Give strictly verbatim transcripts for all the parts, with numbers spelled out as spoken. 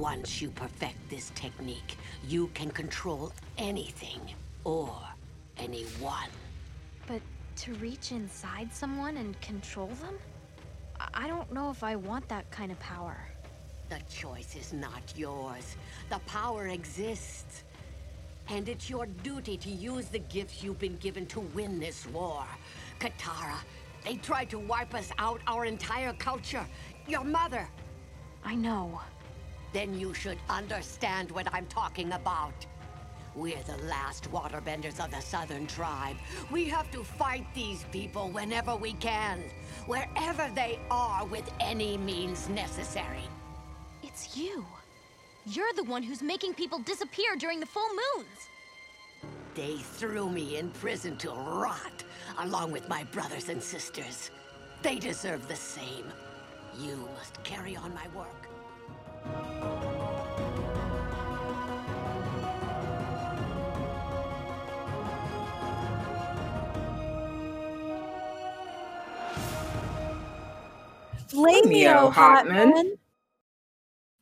Once you perfect this technique, you can control anything or anyone. But to reach inside someone and control them? I don't know if I want that kind of power. The choice is not yours. The power exists. And it's your duty to use the gifts you've been given to win this war. Katara, they tried to wipe us out, our entire culture. Your mother. I know. Then you should understand what I'm talking about. We're the last waterbenders of the Southern Tribe. We have to fight these people whenever we can, wherever they are, with any means necessary. It's you. You're the one who's making people disappear during the full moons. They threw me in prison to rot, along with my brothers and sisters. They deserve the same. You must carry on my work. Flameo Hotman.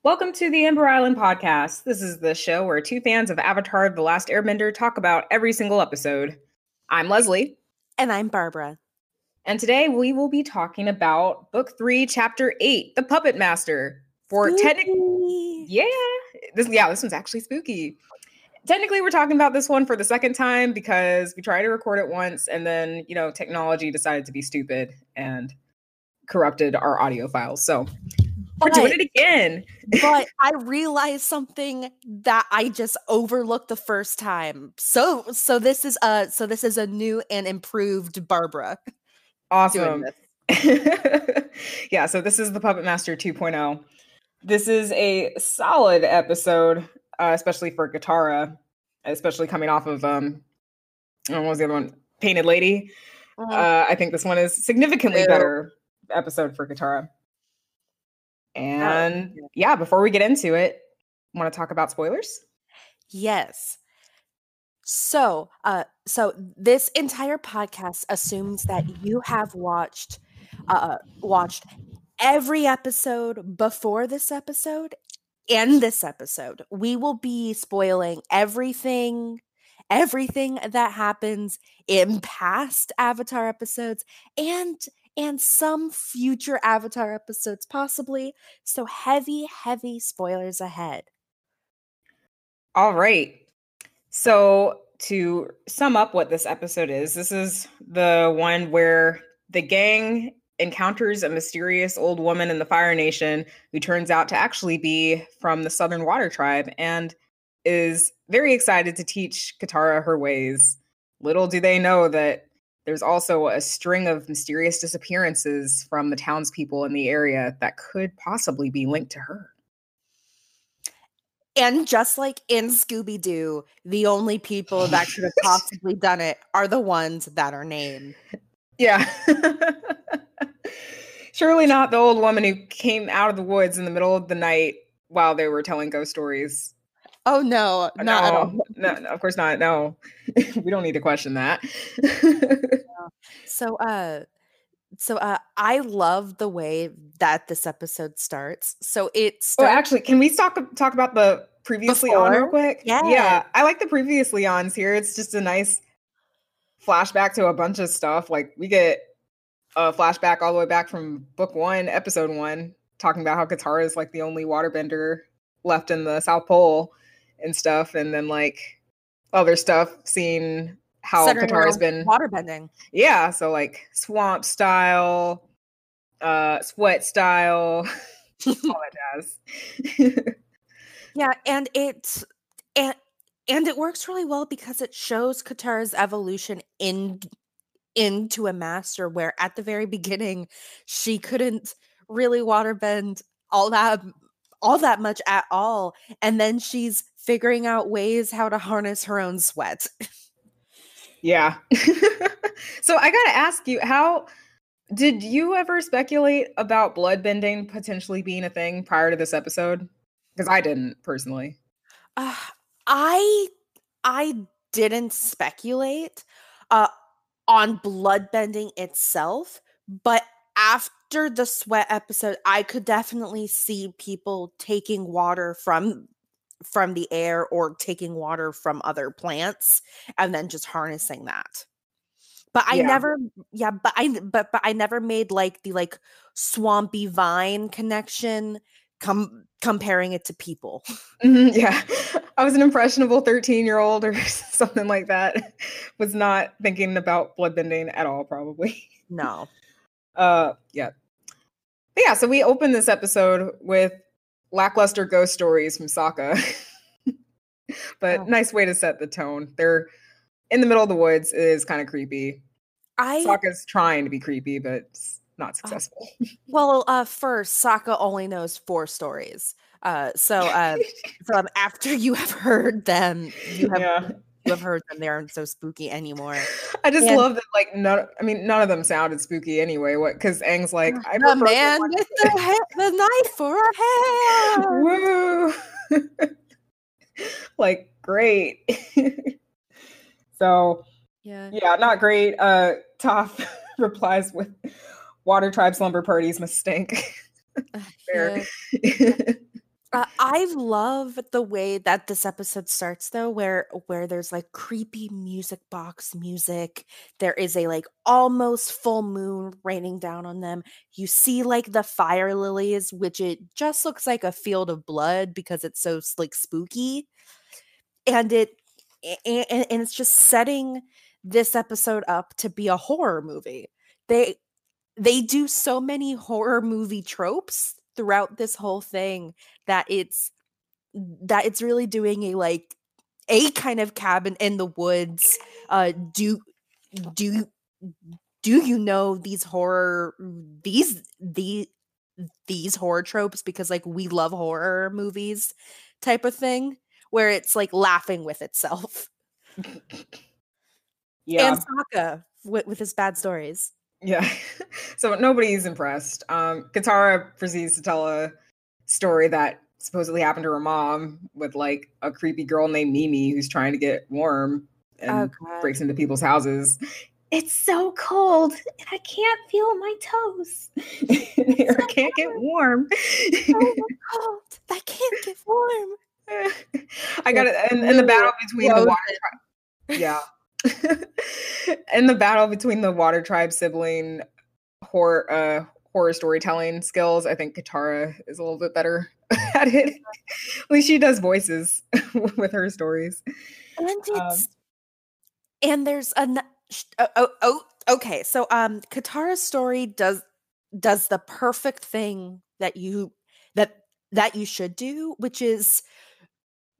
Welcome to the Ember Island Podcast. This is the show where two fans of Avatar: The Last Airbender talk about every single episode. I'm Leslie. And I'm Barbara. And today we will be talking about Book Three, Chapter Eight, The Puppet Master. For technically, yeah, this yeah, this one's actually spooky. Technically, we're talking about this one for the second time because we tried to record it once, and then you know technology decided to be stupid and corrupted our audio files. So but, we're doing it again. But I realized something that I just overlooked the first time. So so this is a so this is a new and improved Barbara. Awesome. Yeah. So this is the Puppet Master two point oh. This is a solid episode, uh, especially for Katara, especially coming off of, um, what was the other one? Painted Lady. Uh-huh. Uh, I think this one is significantly better episode for Katara. And uh, yeah, before we get into it, want to talk about spoilers? Yes. So, uh, so this entire podcast assumes that you have watched, uh, watched every episode before this episode and this episode. We will be spoiling everything, everything that happens in past Avatar episodes and and some future Avatar episodes possibly. So heavy, heavy spoilers ahead. All right. So to sum up what this episode is, this is the one where the gang encounters a mysterious old woman in the Fire Nation who turns out to actually be from the Southern Water Tribe and is very excited to teach Katara her ways. Little do they know that there's also a string of mysterious disappearances from the townspeople in the area that could possibly be linked to her. And just like in Scooby-Doo, the only people that could have possibly done it are the ones that are named. Yeah. Surely not the old woman who came out of the woods in the middle of the night while they were telling ghost stories. Oh, no. Not no, at all. No, no, of course not. No. We don't need to question that. So, uh, so uh, I love the way that this episode starts. So it starts- oh, actually, can we talk talk about the previously Before? on real quick? Yeah. Yeah, I like the previously ons here. It's just a nice flashback to a bunch of stuff. Like we get a flashback all the way back from book one, episode one, talking about how Katara is like the only waterbender left in the South Pole and stuff. And then like other stuff, seeing how Southern Katara's been waterbending. Yeah. So like swamp style, uh, sweat style, all that jazz. Yeah. And it's, and, and it works really well because it shows Katara's evolution in, into a master, where at the very beginning, she couldn't really waterbend all that, all that much at all. And then she's figuring out ways how to harness her own sweat. Yeah. So I got to ask you, how did you ever speculate about bloodbending potentially being a thing prior to this episode? Because I didn't personally. Uh, I I didn't speculate uh, on bloodbending itself, but after the sweat episode, I could definitely see people taking water from from the air or taking water from other plants and then just harnessing that. But I yeah. never, yeah, but I, but, but I never made like the like swampy vine connection com- comparing it to people. Mm-hmm, yeah. I was an impressionable thirteen year old or something like that. Was not thinking about bloodbending at all, probably. No. Uh, yeah. But yeah. So we opened this episode with lackluster ghost stories from Sokka, but oh. nice way to set the tone. They're in the middle of the woods. It is kind of creepy. I Sokka's trying to be creepy, but it's not successful. Uh, well, uh, first, Sokka only knows four stories. Uh, so uh, from after you have heard them, you have yeah. you have heard them. They aren't so spooky anymore. I just and, love that. Like, none. I mean, none of them sounded spooky anyway. What? Because Aang's like, I the man with the, he- the knife for a hand. Woo! Like, great. So, yeah, yeah, not great. Uh, Toph replies with, "Water Tribe slumber parties must stink." Fair. Yeah. uh, I love the way that this episode starts, though, where where there's like creepy music box music. There is a like almost full moon raining down on them. You see like the fire lilies, which it just looks like a field of blood because it's so like spooky, and it. And, and it's just setting this episode up to be a horror movie. They they do so many horror movie tropes throughout this whole thing that it's that it's really doing a like a kind of cabin in the woods. Uh, do do do you know these horror these the these horror tropes? Because like we love horror movies type of thing. Where it's like laughing with itself. Yeah. And Sokka with, with his bad stories. Yeah. So nobody's impressed. Um, Katara proceeds to tell a story that supposedly happened to her mom with like a creepy girl named Mimi who's trying to get warm and oh, breaks into people's houses. It's so cold and I can't feel my toes. I can't get warm. It's so cold. I can't get warm. I got it. And, and the battle between the water tribe. Yeah. And the battle between the water tribe sibling horror, uh, horror storytelling skills. I think Katara is a little bit better at it. At least she does voices with her stories. And it's, um, and there's an, oh, oh, oh, okay. So, um, Katara's story does, does the perfect thing that you, that, that you should do, which is,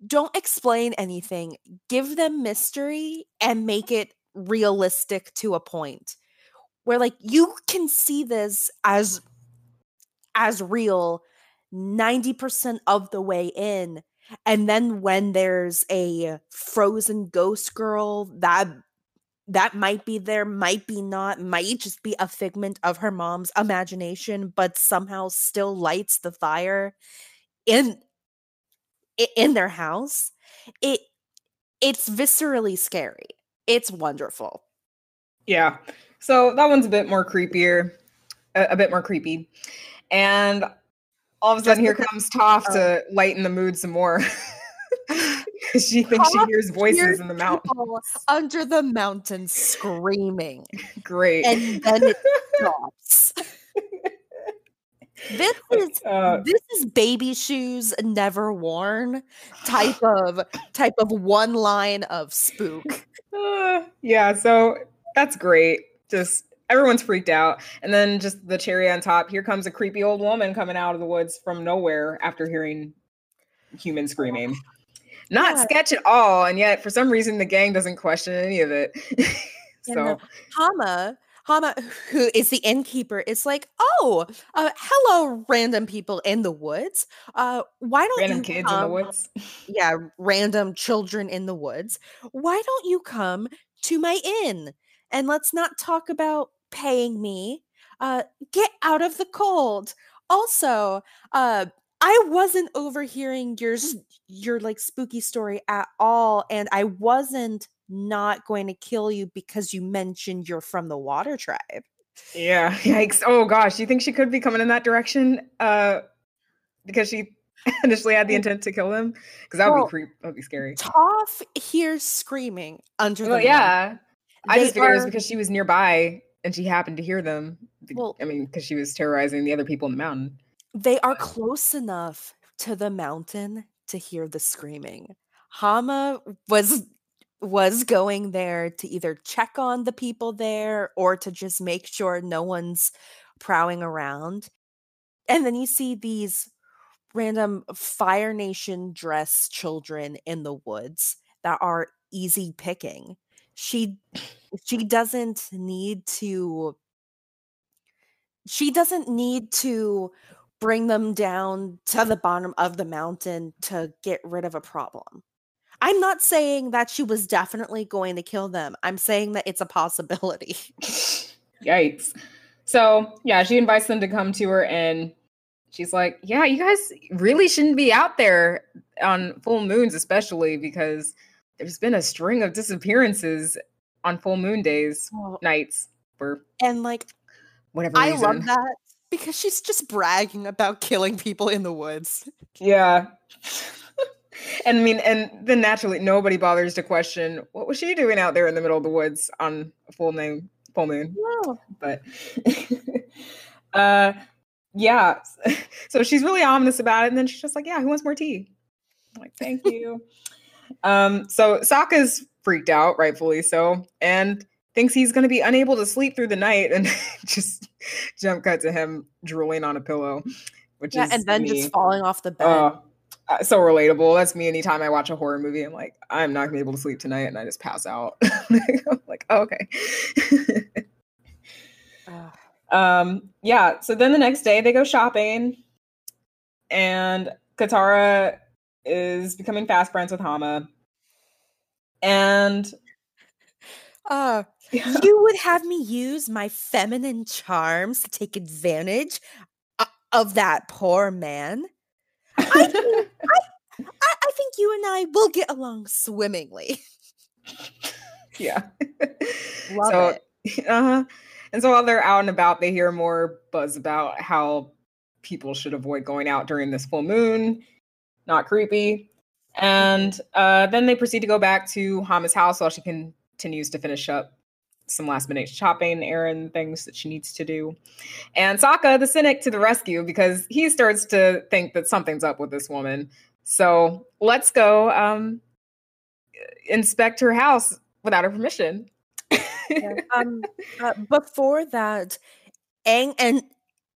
don't explain anything. Give them mystery and make it realistic to a point where like you can see this as as real ninety percent of the way in. And then when there's a frozen ghost girl that that might be there, might be not, might just be a figment of her mom's imagination, but somehow still lights the fire in in their house, it it's viscerally scary. It's wonderful. Yeah. So that one's a bit more creepier, a, a bit more creepy. And all of a sudden, here comes Toph to lighten the mood some more. She thinks Toph she hears voices hears in the mountain. Under the mountain screaming. Great. And then it stops. This is uh, this is baby shoes never worn type of type of one line of spook. Uh, yeah, so that's great. Just everyone's freaked out, and then just the cherry on top. Here comes a creepy old woman coming out of the woods from nowhere after hearing human screaming. Not yeah. sketch at all, and yet for some reason the gang doesn't question any of it. So Hama. Hama, who is the innkeeper, is like, oh, uh, hello, random people in the woods. Uh, why don't random you kids come, in the woods? Yeah, random children in the woods. Why don't you come to my inn? And let's not talk about paying me. Uh, get out of the cold. Also, uh, I wasn't overhearing your your like spooky story at all, and I wasn't. Not going to kill you because you mentioned you're from the water tribe. Yeah, yikes. Oh gosh, you think she could be coming in that direction? Uh, because she initially had the intent to kill them? Because that would well, be creep. That would be scary. Toph hears screaming under well, the yeah. Room. I they just figured are... it was because she was nearby and she happened to hear them. Well, I mean, because she was terrorizing the other people in the mountain. They are close enough to the mountain to hear the screaming. Hama was was going there to either check on the people there or to just make sure no one's prowling around. And then you see these random Fire Nation dressed children in the woods that are easy picking. She she doesn't need to she doesn't need to bring them down to the bottom of the mountain to get rid of a problem. I'm not saying that she was definitely going to kill them. I'm saying that it's a possibility. Yikes. So yeah, she invites them to come to her and she's like, yeah, you guys really shouldn't be out there on full moons, especially because there's been a string of disappearances on full moon days, oh. nights, or and like whatever reason. I love that because she's just bragging about killing people in the woods. Yeah. And I mean, and then naturally nobody bothers to question what was she doing out there in the middle of the woods on a full moon, full moon. No. But uh, yeah. So she's really ominous about it, and then she's just like, "Yeah, who wants more tea?" I'm like, "Thank you." Um, so Sokka's freaked out, rightfully so, and thinks he's going to be unable to sleep through the night, and just jump cut to him drooling on a pillow, which yeah, is and then me. Just falling off the bed. Uh, so relatable. That's me. Anytime I watch a horror movie, I'm like, I'm not going to be able to sleep tonight, and I just pass out. I'm like, oh, okay. uh. Um, yeah. So then the next day they go shopping, and Katara is becoming fast friends with Hama. And uh, yeah. You would have me use my feminine charms to take advantage of that poor man? I, think, I, I think you and I will get along swimmingly. Yeah. Love so, it. Uh-huh. And so while they're out and about, they hear more buzz about how people should avoid going out during this full moon. Not creepy. And uh, then they proceed to go back to Hama's house while she continues to finish up some last minute shopping errand things that she needs to do. And Sokka, the cynic, to the rescue because he starts to think that something's up with this woman. So let's go um, inspect her house without her permission. Yeah. um, uh, before that, Aang and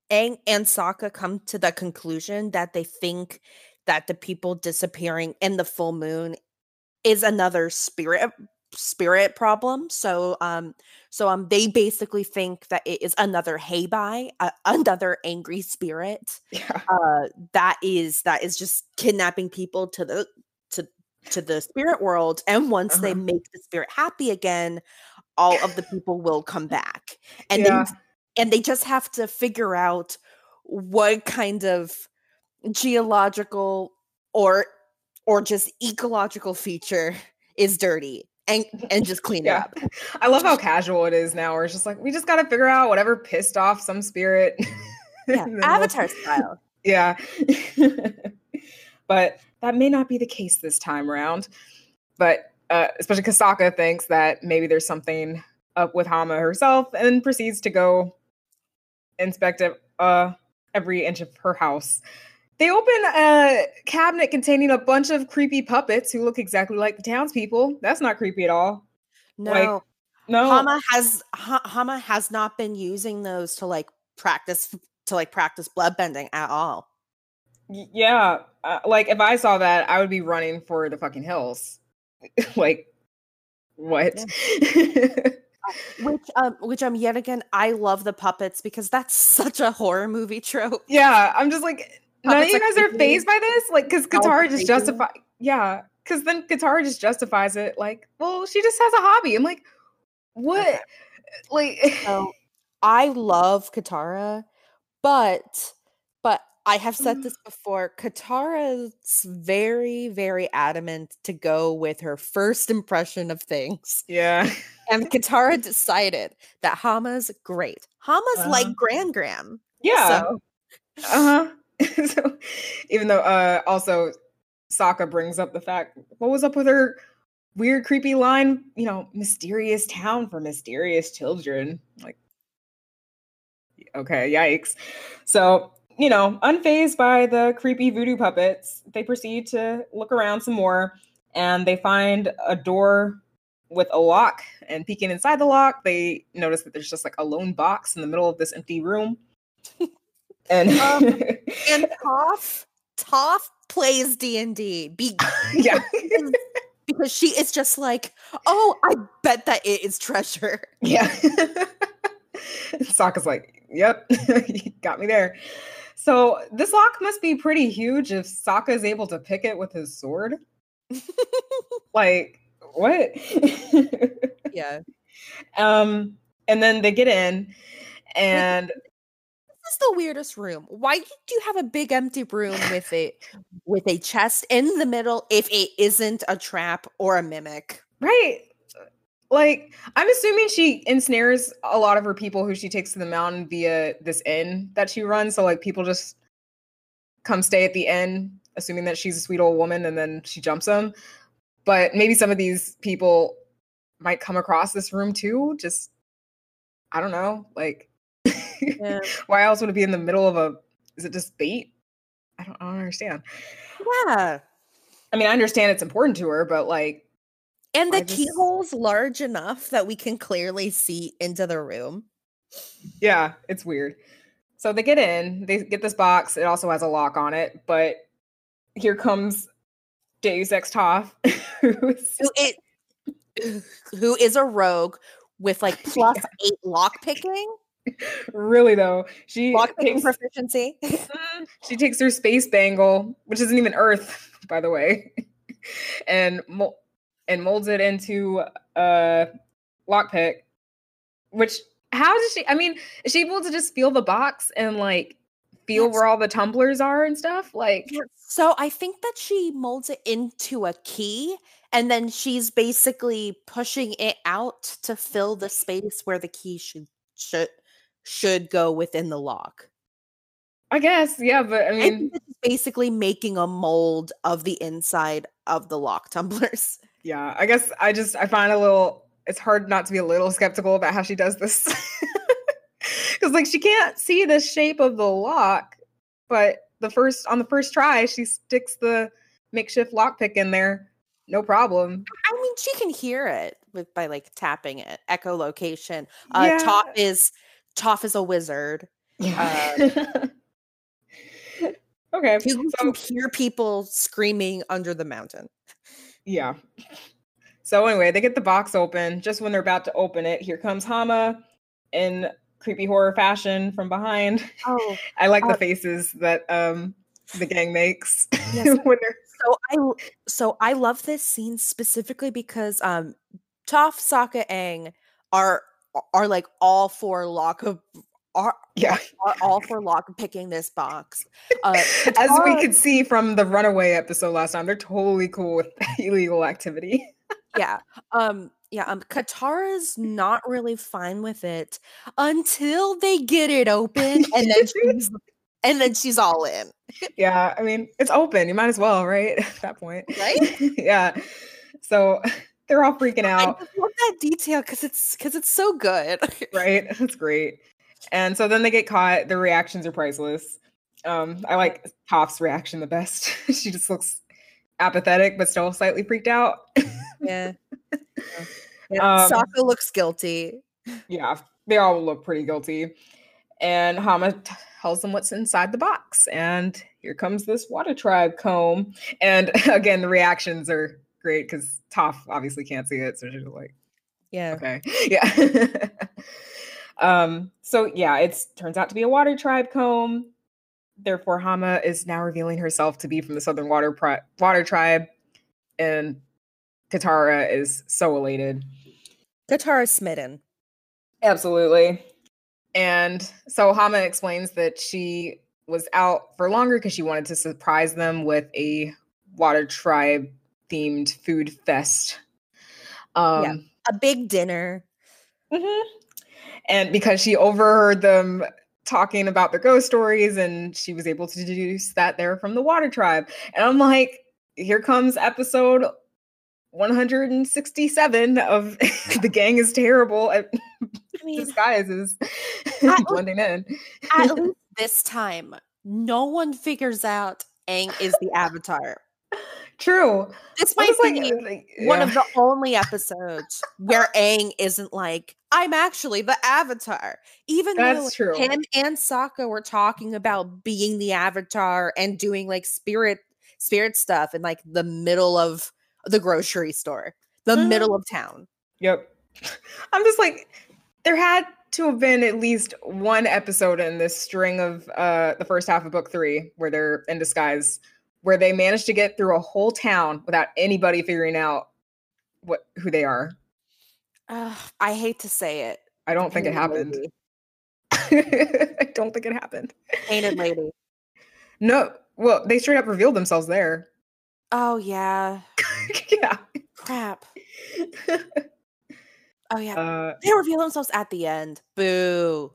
Aang and Sokka come to the conclusion that they think that the people disappearing in the full moon is another spirit spirit problem. So, um, so um, they basically think that it is another Heibai, uh, another angry spirit yeah. uh, that is that is just kidnapping people to the to to the spirit world. And once uh-huh. they make the spirit happy again, all of the people will come back, and yeah. they and they just have to figure out what kind of geological or or just ecological feature is dirty and and just clean yeah. it up. I love how casual it is now. We're just like, we just got to figure out whatever pissed off some spirit. Yeah, Avatar we'll... style. Yeah. But that may not be the case this time around. But uh, especially Kasaka thinks that maybe there's something up with Hama herself and proceeds to go inspect uh, every inch of her house. They open a cabinet containing a bunch of creepy puppets who look exactly like the townspeople. That's not creepy at all. No, like, no. Hama has H- Hama has not been using those to like practice to like practice bloodbending at all. Yeah, uh, like if I saw that, I would be running for the fucking hills. Like what? Yeah. Which, um, which um, yet again, I love the puppets because that's such a horror movie trope. Yeah, I'm just like. None of you guys are phased by this? Like, because Katara just justifies... Yeah, because then Katara just justifies it. Like, well, she just has a hobby. I'm like, what? Okay. Like... So, I love Katara, but but I have said this before. Katara's very, very adamant to go with her first impression of things. Yeah. And Katara decided that Hama's great. Hama's uh, like Gran Gran. Yeah. So. Uh-huh. So, even though uh, also Sokka brings up the fact, what was up with her weird, creepy line? You know, mysterious town for mysterious children. Like, okay, yikes. So, you know, unfazed by the creepy voodoo puppets, they proceed to look around some more, and they find a door with a lock, and peeking inside the lock, they notice that there's just like a lone box in the middle of this empty room. And um, and Toph, Toph plays D and D. Be- yeah. Because she is just like, oh, I bet that it is treasure. Yeah. Sokka's like, yep, you got me there. So this lock must be pretty huge if Sokka is able to pick it with his sword. Like, what? Yeah. Um, and then they get in, and this is the weirdest room. Why do you have a big empty room with a with a chest in the middle if it isn't a trap or a mimic? Right. Like, I'm assuming she ensnares a lot of her people who she takes to the mountain via this inn that she runs. So, like, people just come stay at the inn, assuming that she's a sweet old woman, and then she jumps them. But maybe some of these people might come across this room, too. Just, I don't know. Like, yeah. Why else would it be in the middle of a... Is it just bait? I don't, I don't understand. Yeah. I mean, I understand it's important to her, but, like... And the just... keyhole's large enough that we can clearly see into the room. Yeah, it's weird. So they get in. They get this box. It also has a lock on it. But here comes Deus Ex Toph. who, it, who is a rogue with like plus yeah. eight lock picking. Really, though. She lock picking takes, proficiency. She takes her space bangle, which isn't even Earth, by the way. And... Mo- And molds it into a lockpick, which, how does she, I mean, is she able to just feel the box and, like, feel yes. where all the tumblers are and stuff? Like, so I think that she molds it into a key, and then she's basically pushing it out to fill the space where the key should should, should go within the lock. I guess, yeah, but I mean. It's basically making a mold of the inside of the lock tumblers. Yeah, I guess I just, I find a little, it's hard not to be a little skeptical about how she does this. Because, like, she can't see the shape of the lock, but the first, on the first try, she sticks the makeshift lockpick in there. No problem. I mean, she can hear it with by, like, tapping it, echolocation. Uh, yeah. Toph is, Toph is a wizard. Yeah. Um, okay. You so- can hear people screaming under the mountain. Yeah. So anyway, they get the box open. Just when they're about to open it, here comes Hama in creepy horror fashion from behind. Oh, I like uh, the faces that um, the gang makes. Yes. when so I so I love this scene specifically because um, Toph, Sokka, Aang are are like all for lock of are yeah are all for lock picking this box. Uh, As we could see from the Runaway episode last time, they're totally cool with illegal activity. yeah, um, yeah. Um, Katara's not really fine with it until they get it open, and then she's and then she's all in. Yeah, I mean, it's open. You might as well, right? At that point, right? Yeah. So they're all freaking out. I just love that detail because it's because it's so good. Right. That's great. And so then they get caught. Their reactions are priceless. Um, I like Toph's reaction the best. She just looks apathetic, but still slightly freaked out. yeah. yeah. Um, Sokka looks guilty. Yeah, they all look pretty guilty. And Hama t- tells them what's inside the box. And here comes this water tribe comb. And again, the reactions are great because Toph obviously can't see it. So she's like, yeah. Okay. Yeah. Um, so yeah, it's turns out to be a water tribe comb. Therefore, Hama is now revealing herself to be from the Southern Water Pri- Water Tribe, and Katara is so elated. Katara's smitten. Absolutely. And so Hama explains that she was out for longer because she wanted to surprise them with a Water Tribe themed food fest. Um, yeah. A big dinner. Mm-hmm. And because she overheard them talking about their ghost stories, and she was able to deduce that they're from the Water Tribe. And I'm like, here comes episode one hundred sixty-seven of The Gang is Terrible at I mean, Disguises. At blending in. At least this time, no one figures out Aang is the Avatar. True. This might be like, one yeah. of the only episodes where Aang isn't like, I'm actually the Avatar. Even That's though true. him and Sokka were talking about being the Avatar and doing like spirit spirit stuff in like the middle of the grocery store, the mm-hmm. middle of town. Yep. I'm just like, there had to have been at least one episode in this string of uh, the first half of book three where they're in disguise, where they managed to get through a whole town without anybody figuring out what who they are. Uh, I hate to say it. I don't think it happened. I don't think it happened. Painted Lady. No. Well, they straight up revealed themselves there. Oh, yeah. yeah. Crap. Oh, yeah. Uh, they reveal themselves at the end. Boo.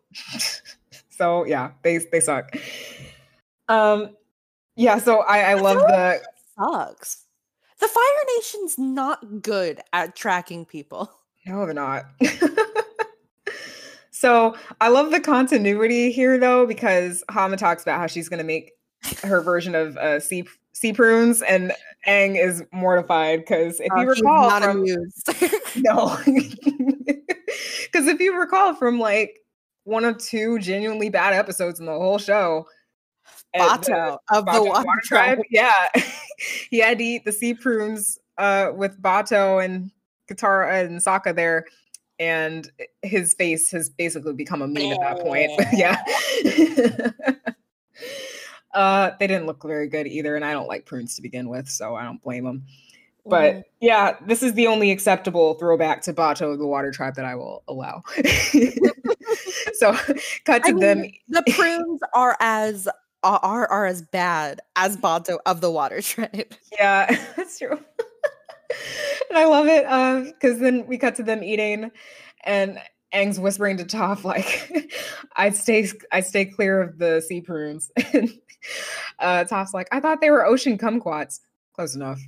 So, yeah. They they suck. Um... Yeah, so I, I love the... Sucks. The Fire Nation's not good at tracking people. No, they're not. So I love the continuity here, though, because Hama talks about how she's going to make her version of uh, sea, sea prunes, and Aang is mortified, because if uh, you recall... Not from, amused. No. Because if you recall from, like, one of two genuinely bad episodes in the whole show... Bato of the Water Tribe. Yeah. He had to eat the sea prunes uh, with Bato and Katara and Sokka there. And his face has basically become a meme at that point. Yeah. uh, they didn't look very good either. And I don't like prunes to begin with, so I don't blame them. But mm. yeah, this is the only acceptable throwback to Bato of the Water Tribe that I will allow. So cut to I mean, them. The prunes are as... Are are as bad as Bato of the Water Tribe. Yeah, that's true. And I love it um, because then we cut to them eating, and Aang's whispering to Toph like, "I stay I stay clear of the sea prunes." And uh, Toph's like, "I thought they were ocean kumquats." Close enough.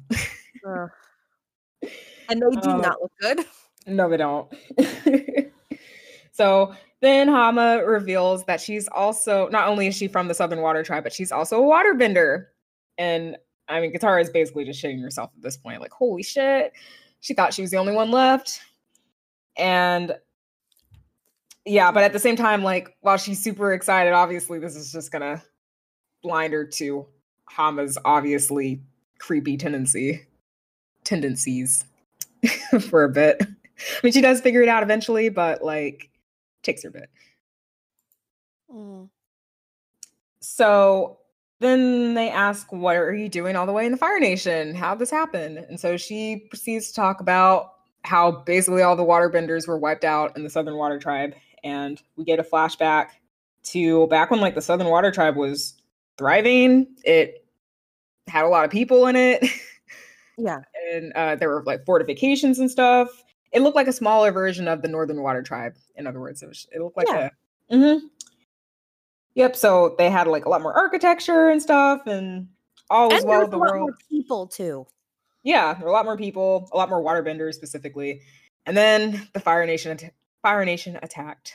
uh, and they do um, not look good. No, they don't. So. Then Hama reveals that she's also, not only is she from the Southern Water Tribe, but she's also a waterbender. And, I mean, Katara is basically just shitting herself at this point. Like, holy shit. She thought she was the only one left. And, yeah, but at the same time, like, while she's super excited, obviously this is just gonna blind her to Hama's obviously creepy tendency, tendencies for a bit. I mean, she does figure it out eventually, but, like... takes her bit. Mm. So then they ask, what are you doing all the way in the Fire Nation? How'd this happen? And so she proceeds to talk about how basically all the waterbenders were wiped out in the Southern Water Tribe. And we get a flashback to back when like the Southern Water Tribe was thriving. It had a lot of people in it. Yeah. And uh, there were like fortifications and stuff. It looked like a smaller version of the Northern Water Tribe. In other words, it, was, it looked like yeah. a... Mm-hmm. Yep, so they had like a lot more architecture and stuff, and all was well with the world. And a lot more people, too. Yeah, there were a lot more people, a lot more waterbenders specifically. And then the Fire Nation att- Fire Nation attacked.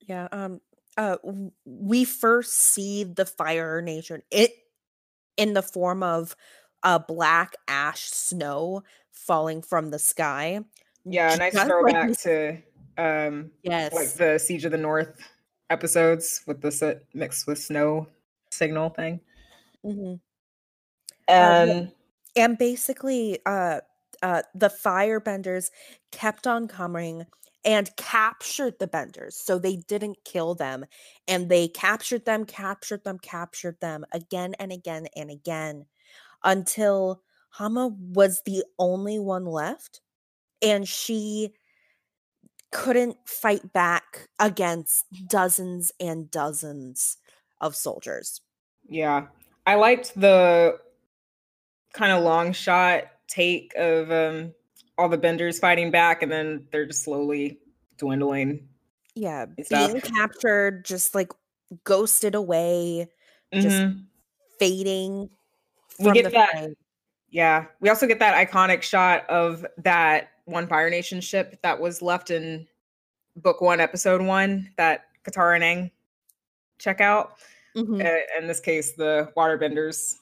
Yeah, um, uh, we first see the Fire Nation it in the form of uh, black ash snow falling from the sky. Yeah, nice throwback like, to um yes. like the Siege of the North episodes with the set mixed with snow signal thing. Mm-hmm. And um, and basically uh uh the firebenders kept on coming and captured the benders, so they didn't kill them, and they captured them, captured them, captured them again and again and again until Hama was the only one left, and she couldn't fight back against dozens and dozens of soldiers. Yeah. I liked the kind of long shot take of um, all the benders fighting back, and then they're just slowly dwindling. Yeah. Being captured, just like ghosted away, mm-hmm. just fading. We get that. Frame. Yeah. We also get that iconic shot of that one Fire Nation ship that was left in book one, episode one, that Katara and Aang check out. Mm-hmm. Uh, in this case, the waterbenders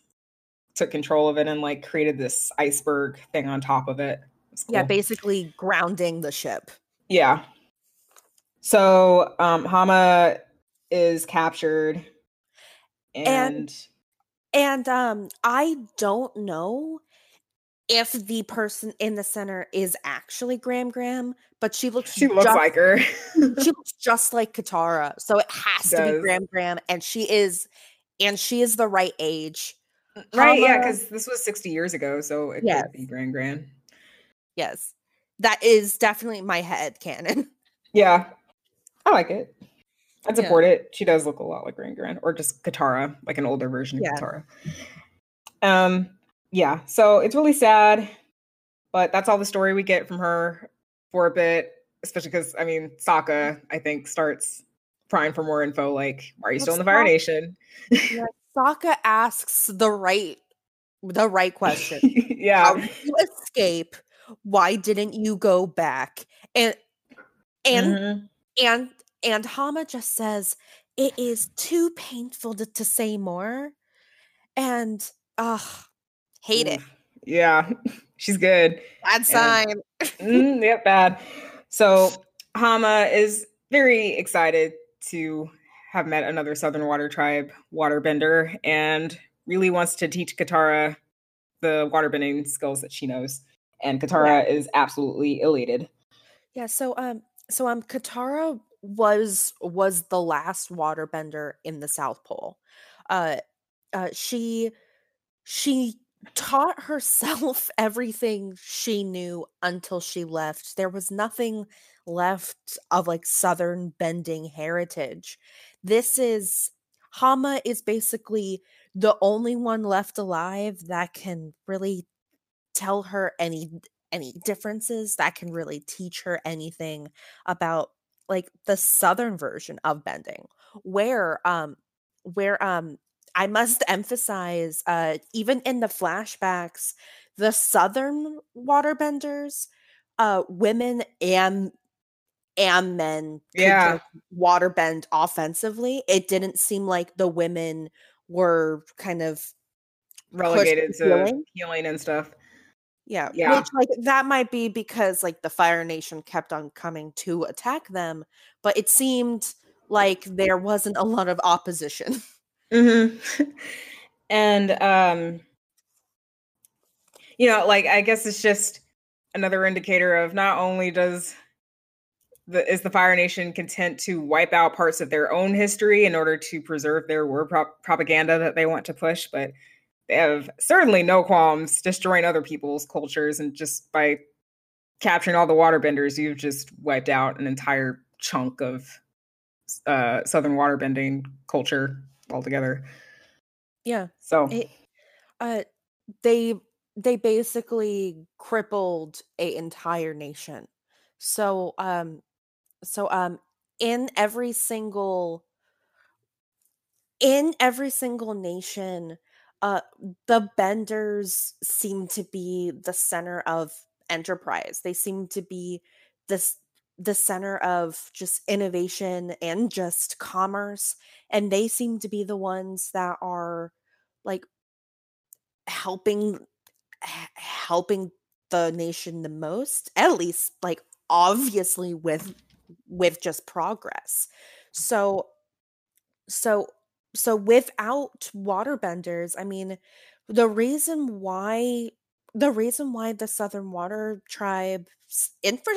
took control of it and like created this iceberg thing on top of it. It's cool. Yeah, basically grounding the ship. Yeah. So um, Hama is captured, and and, and um, I don't know if the person in the center is actually Gram Gram, but she looks she looks just, like her. She looks just like Katara, so it has she to does. be Gram Gram, and she is, and she is the right age, right? Hama, yeah, because this was sixty years ago, so it yes. could be Gram Gram. Yes, that is definitely my head canon. Yeah, I like it. I'd support yeah. it. She does look a lot like Gram Gram, or just Katara, like an older version of yeah. Katara. Um. Yeah, so it's really sad, but that's all the story we get from her for a bit, especially because, I mean, Sokka, I think, starts prying for more info, like, why are you well, still in the Fire Nation? Yeah, Sokka asks the right the right question. Yeah. How did you escape? Why didn't you go back? And and mm-hmm. and and Hama just says, it is too painful to, to say more. And, ugh. Hate it. Yeah, she's good. Bad sign. mm, yep, bad. So Hama is very excited to have met another Southern Water Tribe waterbender and really wants to teach Katara the waterbending skills that she knows. And Katara yeah. is absolutely elated. Yeah, so um so um Katara was was the last waterbender in the South Pole. Uh uh she she taught herself everything she knew until she left. There was nothing left of like Southern bending heritage. This is Hama is basically the only one left alive that can really tell her any any differences, that can really teach her anything about like the Southern version of bending, where um where um I must emphasize, uh, even in the flashbacks, the Southern waterbenders, uh, women and and men could yeah. waterbend offensively. It didn't seem like the women were kind of relegated to healing. healing and stuff. Yeah, yeah. Which, like, that might be because like the Fire Nation kept on coming to attack them, but it seemed like there wasn't a lot of opposition. Mm-hmm. And, um, you know, like, I guess it's just another indicator of not only does the, is the Fire Nation content to wipe out parts of their own history in order to preserve their war pro- propaganda that they want to push, but they have certainly no qualms destroying other people's cultures. And just by capturing all the waterbenders, you've just wiped out an entire chunk of, uh, Southern waterbending culture altogether. Yeah. So it, uh they they basically crippled a entire nation. So um so um in every single in every single nation, uh the benders seem to be the center of enterprise. They seem to be this the center of just innovation and just commerce. And they seem to be the ones that are like helping, h- helping the nation the most, at least like obviously with, with just progress. So, so, so without waterbenders, I mean, the reason why, the reason why the Southern Water Tribe infra-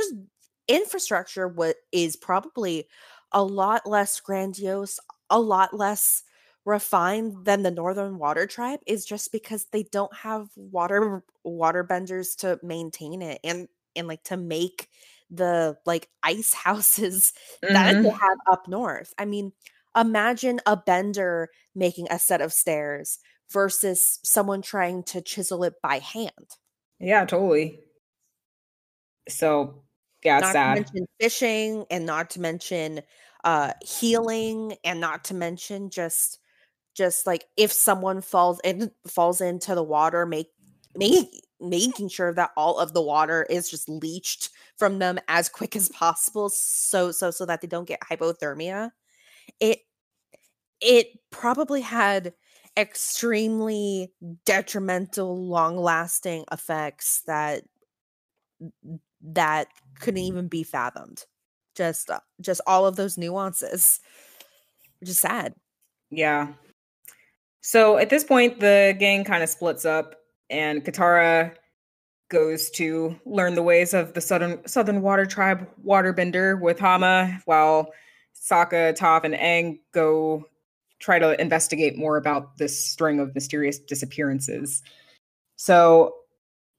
infrastructure what is probably a lot less grandiose, a lot less refined than the Northern Water Tribe is just because they don't have water waterbenders to maintain it and and like to make the like ice houses mm-hmm. that they have up north. I mean, imagine a bender making a set of stairs versus someone trying to chisel it by hand. Yeah, totally. So, yeah, it's sad. Not to mention fishing, and not to mention uh, healing, and not to mention just, just like if someone falls in, falls into the water, make make making sure that all of the water is just leached from them as quick as possible, so so so that they don't get hypothermia. It it probably had extremely detrimental, long-lasting effects that that couldn't even be fathomed. Just just all of those nuances, which is sad. Yeah. So at this point, the gang kind of splits up, and Katara goes to learn the ways of the Southern Southern Water Tribe Waterbender with Hama, while Sokka, Toph, and Aang go try to investigate more about this string of mysterious disappearances. So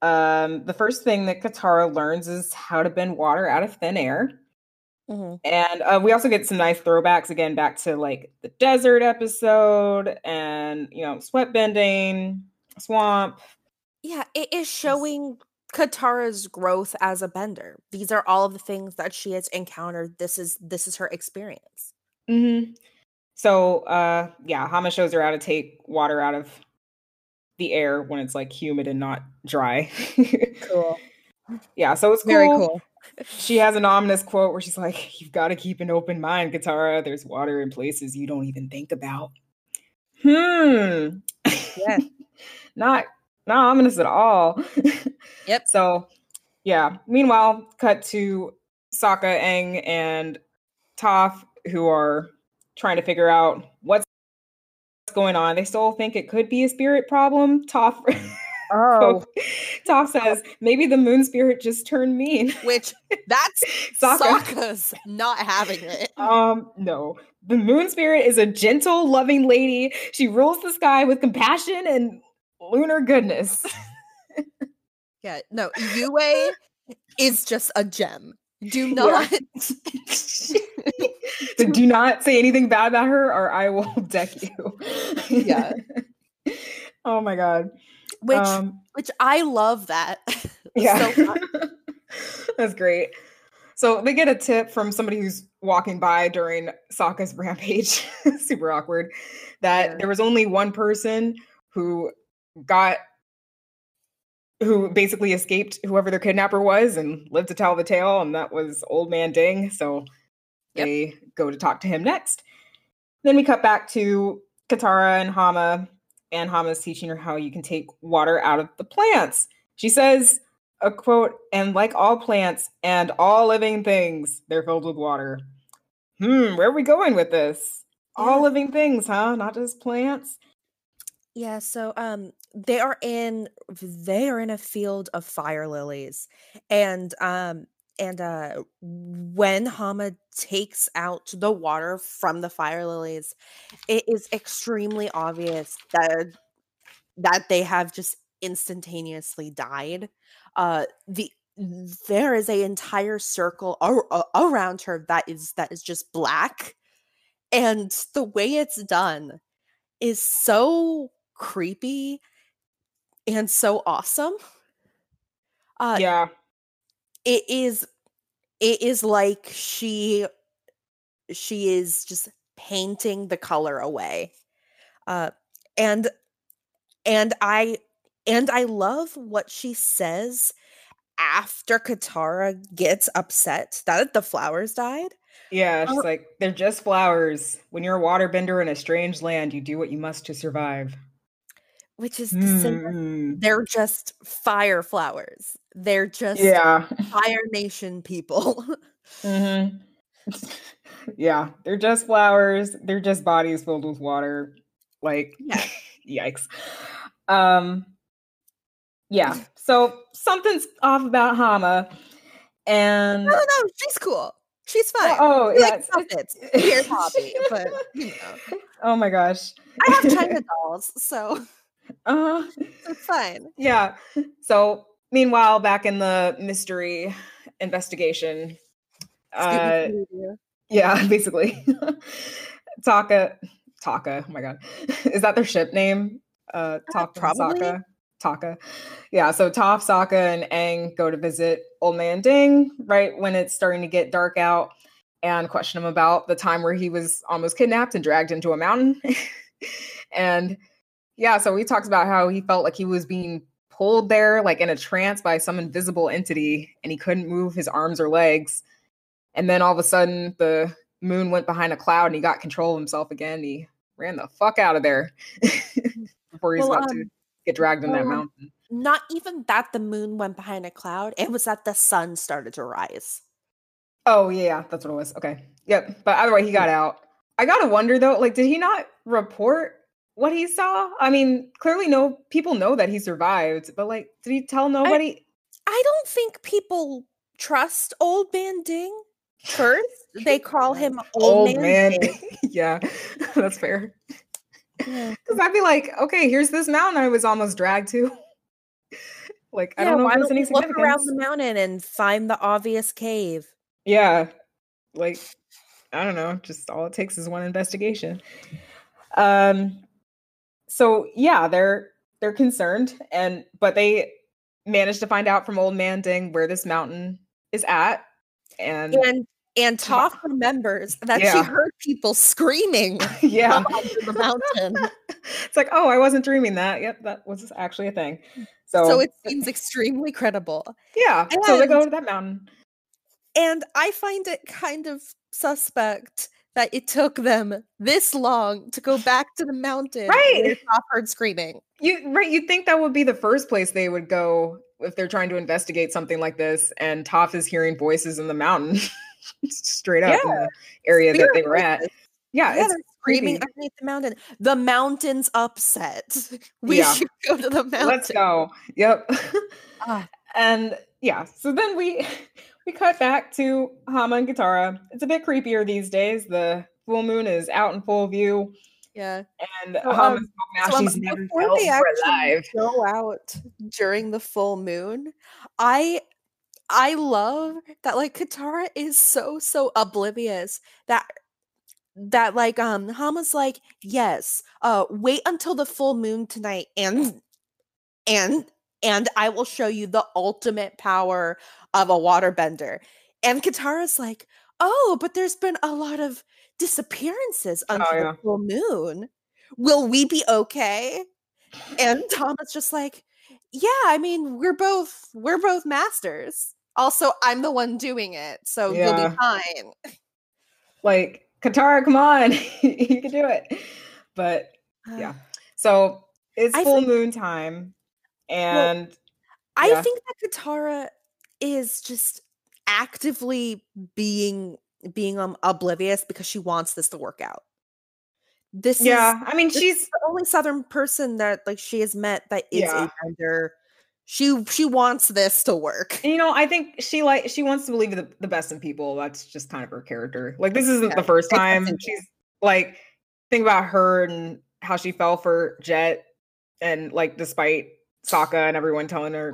um, the first thing that Katara learns is how to bend water out of thin air. Mm-hmm. And uh, we also get some nice throwbacks again back to like the desert episode and, you know, sweat bending, swamp. Yeah, it is showing Katara's growth as a bender. These are all of the things that she has encountered. This is this is her experience. Mm-hmm. So, uh, yeah, Hama shows her how to take water out of the air when it's like humid and not dry. Cool. Yeah, so it's cool. Very cool. She has an ominous quote where she's like, "You've got to keep an open mind, Katara. There's water in places you don't even think about." Hmm. Yeah. not not ominous at all. Yep. So, yeah. Meanwhile, cut to Sokka, Aang, and Toph, who are trying to figure out what's going on. They still think it could be a spirit problem. Toph. Oh, Toph says maybe the moon spirit just turned mean. Which that's Sokka. Sokka's not having it. Um, no, the moon spirit is a gentle, loving lady. She rules the sky with compassion and lunar goodness. Yeah, no, Yue is just a gem. Do not. Yeah. So do not say anything bad about her, or I will deck you. Yeah. Oh my god. Which, um, which I love that. Yeah. So that's great. So they get a tip from somebody who's walking by during Sokka's rampage, super awkward, that yeah. there was only one person who got, who basically escaped whoever their kidnapper was and lived to tell the tale, and that was Old Man Ding. So yep. They go to talk to him next. Then we cut back to Katara and Hama. And Hama's teaching her how you can take water out of the plants. She says, a quote, "And like all plants and all living things, they're filled with water." Hmm, where are we going with this? Yeah. All living things, huh? Not just plants? Yeah, so um, they are in they are in a field of fire lilies. And um, and uh, when Hama takes out the water from the fire lilies, it is extremely obvious that that they have just instantaneously died. Uh, the there is an entire circle ar- ar- around her that is that is just black, and the way it's done is so creepy and so awesome. Uh, yeah. It is, it is like she, she is just painting the color away, uh, and and I and I love what she says after Katara gets upset that the flowers died. Yeah, she's uh, like, "They're just flowers. When you're a waterbender in a strange land, you do what you must to survive." Which is the same. Mm. They're just fire flowers. They're just yeah. Fire Nation people. Mm-hmm. Yeah, they're just flowers. They're just bodies filled with water. Like, yeah. Yikes. Um, yeah. So something's off about Hama, and no, no, no, she's cool. She's fine. Oh, oh yeah, like, stop it. Weird hobby, but you know. Oh my gosh, I have China dolls, so. Uh it's fine. Yeah. So meanwhile, back in the mystery investigation, uh, yeah, basically, Taka, Taka, oh my God. Is that their ship name? Uh, Toph, probably. Sokka. Taka. Yeah, so Toph, Sokka, and Aang go to visit Old Man Ding right when it's starting to get dark out and question him about the time where he was almost kidnapped and dragged into a mountain. And yeah, so we talked about how he felt like he was being pulled there, like in a trance by some invisible entity, and he couldn't move his arms or legs. And then all of a sudden, the moon went behind a cloud and he got control of himself again. He ran the fuck out of there before he was well, about um, to get dragged in well, that mountain. Not even that the moon went behind a cloud. It was that the sun started to rise. Oh, yeah. That's what it was. Okay. Yep. But either way, he got out. I gotta wonder, though, like, did he not report what he saw? I mean, clearly no people know that he survived, but like, did he tell nobody? I, I don't think people trust Old Man Ding. First, they call him Old, old Man, man. Ding. Yeah, that's fair. Because yeah. I'd be like, okay, here's this mountain I was almost dragged to. Like, yeah, I don't know why if there's any significance. Look around the mountain and find the obvious cave. Yeah, like, I don't know. Just all it takes is one investigation. Um. So yeah, they're they're concerned, and but they managed to find out from Old Man Ding where this mountain is at, and and, and Toph remembers that yeah. she heard people screaming. Yeah, the mountain. It's like, oh, I wasn't dreaming that. Yep, that was actually a thing. So so it seems extremely credible. Yeah. And, so they go to that mountain, and I find it kind of suspect that it took them this long to go back to the mountain. Right. Where Toph heard screaming. You right. You'd think that would be the first place they would go if they're trying to investigate something like this. And Toph is hearing voices in the mountain, straight up yeah. in the area Spirit that they were at. Yeah, yeah, it's screaming underneath the mountain. The mountain's upset. We yeah. should go to the mountain. Let's go. Yep. Ah. And yeah, so then we. We cut back to Hama and Katara. It's a bit creepier these days. The full moon is out in full view. Yeah. And so, Hama's um, now so she's um, never felt more alive. Go out during the full moon. I I love that like Katara is so so oblivious that that like um Hama's like, yes, uh wait until the full moon tonight and and And I will show you the ultimate power of a waterbender. And Katara's like, oh, but there's been a lot of disappearances under oh, yeah. the full moon. Will we be okay? And Thomas just like, yeah, I mean, we're both we're both masters. Also, I'm the one doing it, so yeah. you'll be fine. Like, Katara, come on. You can do it. But yeah. So it's I full think- moon time. And well, yeah. I think that Katara is just actively being being um, oblivious because she wants this to work out. This yeah, is, I mean, she's the only Southern person that like she has met that is yeah. a bender. She she wants this to work. And, you know, I think she like she wants to believe the, the best in people. That's just kind of her character. Like this isn't yeah. the first time she's like think about her and how she fell for Jet and like despite. Sokka and everyone telling her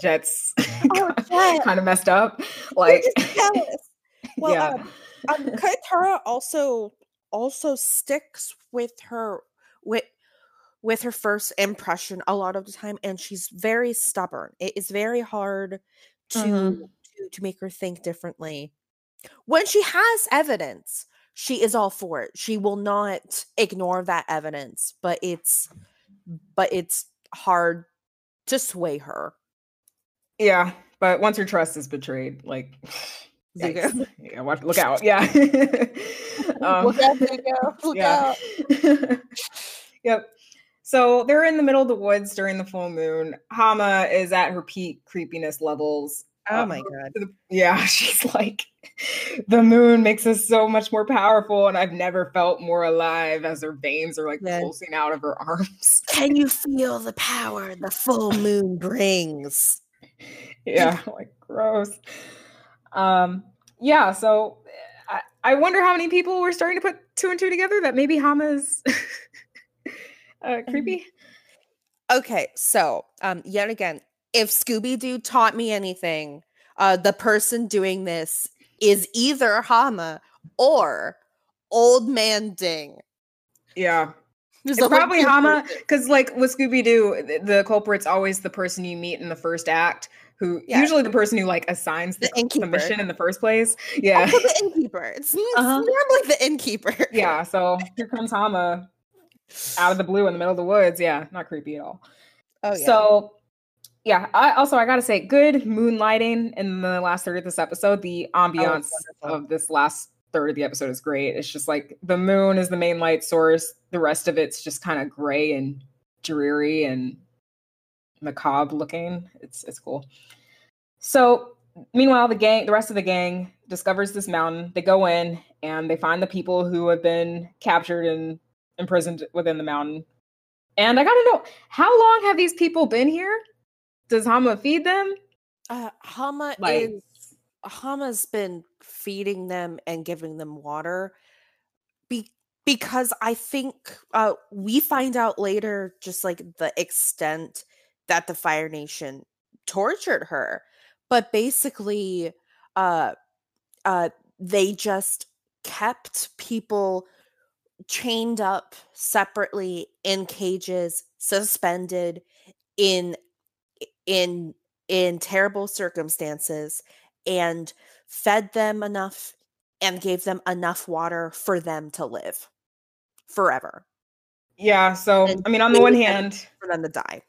Jet's oh, Jet. kind of messed up. Like, well, yeah. um, um, Katara also also sticks with her with with her first impression a lot of the time, and she's very stubborn. It is very hard to mm-hmm. to, to make her think differently. When she has evidence, she is all for it. She will not ignore that evidence, but it's but it's hard. To sway her. Yeah, but once her trust is betrayed, like Zuko. Yeah, watch, look out. Yeah. um, look out, Zuko. Look yeah. out. Yep. So they're in the middle of the woods during the full moon. Hama is at her peak creepiness levels. Oh um, my god. The, yeah, she's like, the moon makes us so much more powerful, and I've never felt more alive as her veins are like yeah. pulsing out of her arms. Can you feel the power the full moon brings? Yeah, like gross. Um, yeah, so I, I wonder how many people were starting to put two and two together that maybe Hama's uh, creepy. Okay, so um, yet again. If Scooby-Doo taught me anything, uh, the person doing this is either Hama or old man ding. Yeah. It's probably like Hama, because like with Scooby-Doo, the, the culprit's always the person you meet in the first act, who yeah. usually the person who like assigns the, the, the mission in the first place. Yeah, oh, the innkeeper. It's, it's uh-huh. normally the innkeeper. Yeah, so here comes Hama out of the blue in the middle of the woods. Yeah, not creepy at all. Oh yeah. So yeah, I, also I gotta say, good moonlighting in the last third of this episode. The ambiance oh, of this last third of the episode is great. It's just like the moon is the main light source. The rest of it's just kind of gray and dreary and macabre looking. It's it's cool. So meanwhile, the gang, the rest of the gang discovers this mountain. They go in and they find the people who have been captured and imprisoned within the mountain. And I gotta know, how long have these people been here? Does Hama feed them? Uh, Hama like, is Hama's been feeding them and giving them water be- because I think uh, we find out later just like the extent that the Fire Nation tortured her. But basically uh, uh, they just kept people chained up separately in cages, suspended in in in terrible circumstances, and fed them enough and gave them enough water for them to live forever. Yeah. So, and I mean, on the one hand, for them to die.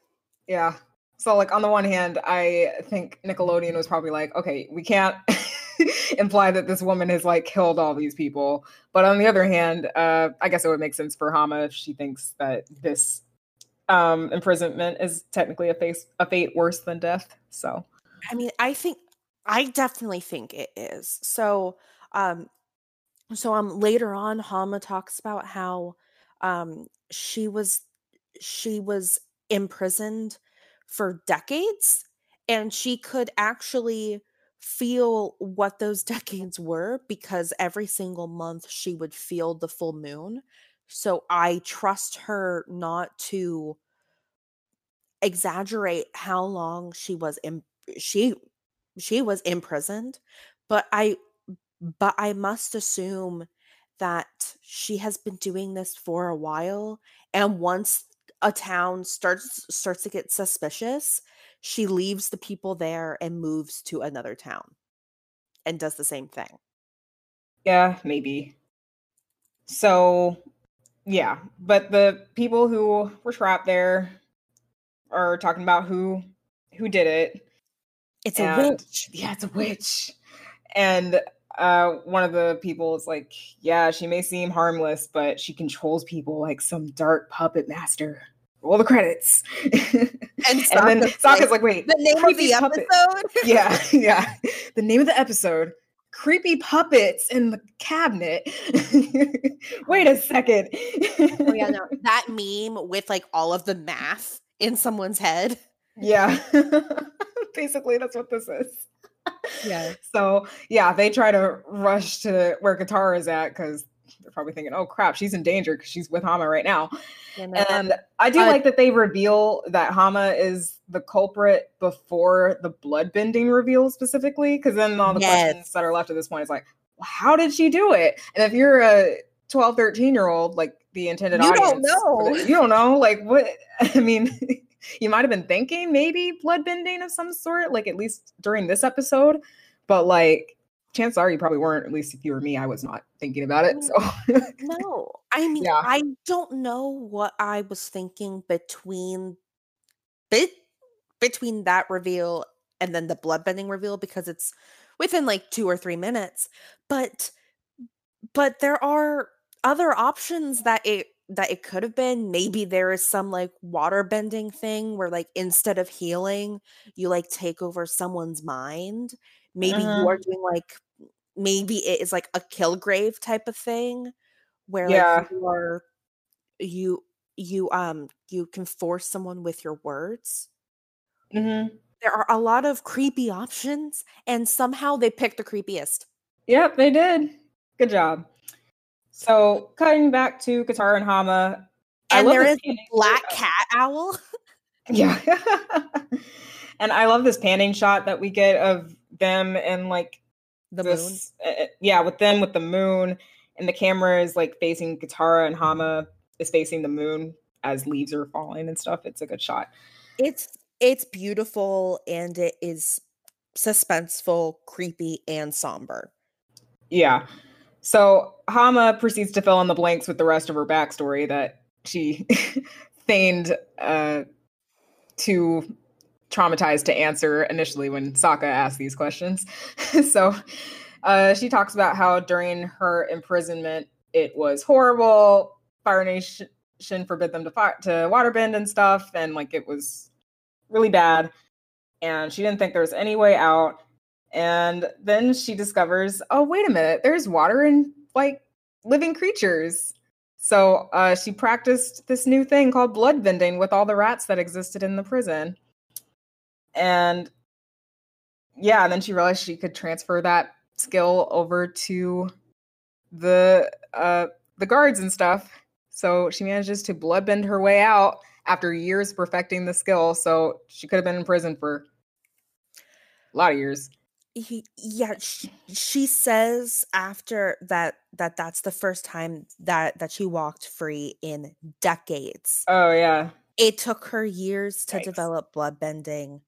Yeah. So like on the one hand, I think Nickelodeon was probably like, okay, we can't imply that this woman has like killed all these people. But on the other hand, uh, I guess it would make sense for Hama if she thinks that this um, imprisonment is technically a face, a fate worse than death. So, I mean, I think, I definitely think it is. So, um, so um, later on, Hama talks about how um, she was she was imprisoned for decades, and she could actually feel what those decades were because every single month she would feel the full moon. So I trust her not to exaggerate how long she was in she. She was imprisoned, but I, but I must assume that she has been doing this for a while. And once a town starts starts to get suspicious, she leaves the people there and moves to another town, and does the same thing. Yeah, maybe. So, yeah, but the people who were trapped there are talking about who who did it. It's and, a witch. Yeah, it's a witch. And uh, one of the people is like, yeah, she may seem harmless, but she controls people like some dark puppet master. Roll the credits. And, Sokka, and then Sokka's like, wait. The name of the puppets. Episode? Yeah, yeah. The name of the episode. Creepy puppets in the cabinet. Wait a second. Oh, yeah, no. That meme with like all of the math in someone's head. Yeah. Basically, that's what this is. Yeah. So, yeah, they try to rush to where Katara is at because they're probably thinking, oh, crap, she's in danger because she's with Hama right now. Yeah, no, and no. I do uh, like that they reveal that Hama is the culprit before the bloodbending reveal specifically, because then all the yes. questions that are left at this point is like, well, how did she do it? And if you're a twelve, thirteen-year-old, like the intended you audience. You don't know. The, you don't know. Like, what? I mean... You might have been thinking maybe bloodbending of some sort, like at least during this episode. But like, chances are you probably weren't, at least if you were me, I was not thinking about it. So no, I mean, yeah. I don't know what I was thinking between bit between that reveal and then the bloodbending reveal, because it's within like two or three minutes. But but there are other options that it that it could have been. Maybe there is some like water bending thing where like instead of healing you like take over someone's mind. Maybe uh-huh. you are doing like maybe it is like a Kilgrave type of thing where yeah. like you are you you um you can force someone with your words. Mm-hmm. There are a lot of creepy options and somehow they picked the creepiest. Yep, they did. Good job. So, cutting back to Katara and Hama. And I love there is a black shot. Cat owl. Yeah. And I love this panning shot that we get of them and, like, the this, moon. Uh, yeah, with them, with the moon. and the camera is like facing Katara, and Hama is facing the moon as leaves are falling and stuff. It's a good shot. It's it's beautiful, and it is suspenseful, creepy, and somber. Yeah. So Hama proceeds to fill in the blanks with the rest of her backstory that she feigned uh, too traumatized to answer initially when Sokka asked these questions. So uh, she talks about how during her imprisonment, it was horrible. Fire Nation forbid them to fire, to waterbend and stuff, and like it was really bad. And she didn't think there was any way out. And then she discovers, oh, wait a minute, there's water in like living creatures. So uh, she practiced this new thing called blood bending with all the rats that existed in the prison. And yeah, and then she realized she could transfer that skill over to the uh, the guards and stuff. So she manages to bloodbend her way out after years perfecting the skill. So she could have been in prison for a lot of years. He, yeah, she, she says after that that that's the first time that, that she walked free in decades. Oh, yeah. It took her years to Yikes. develop bloodbending.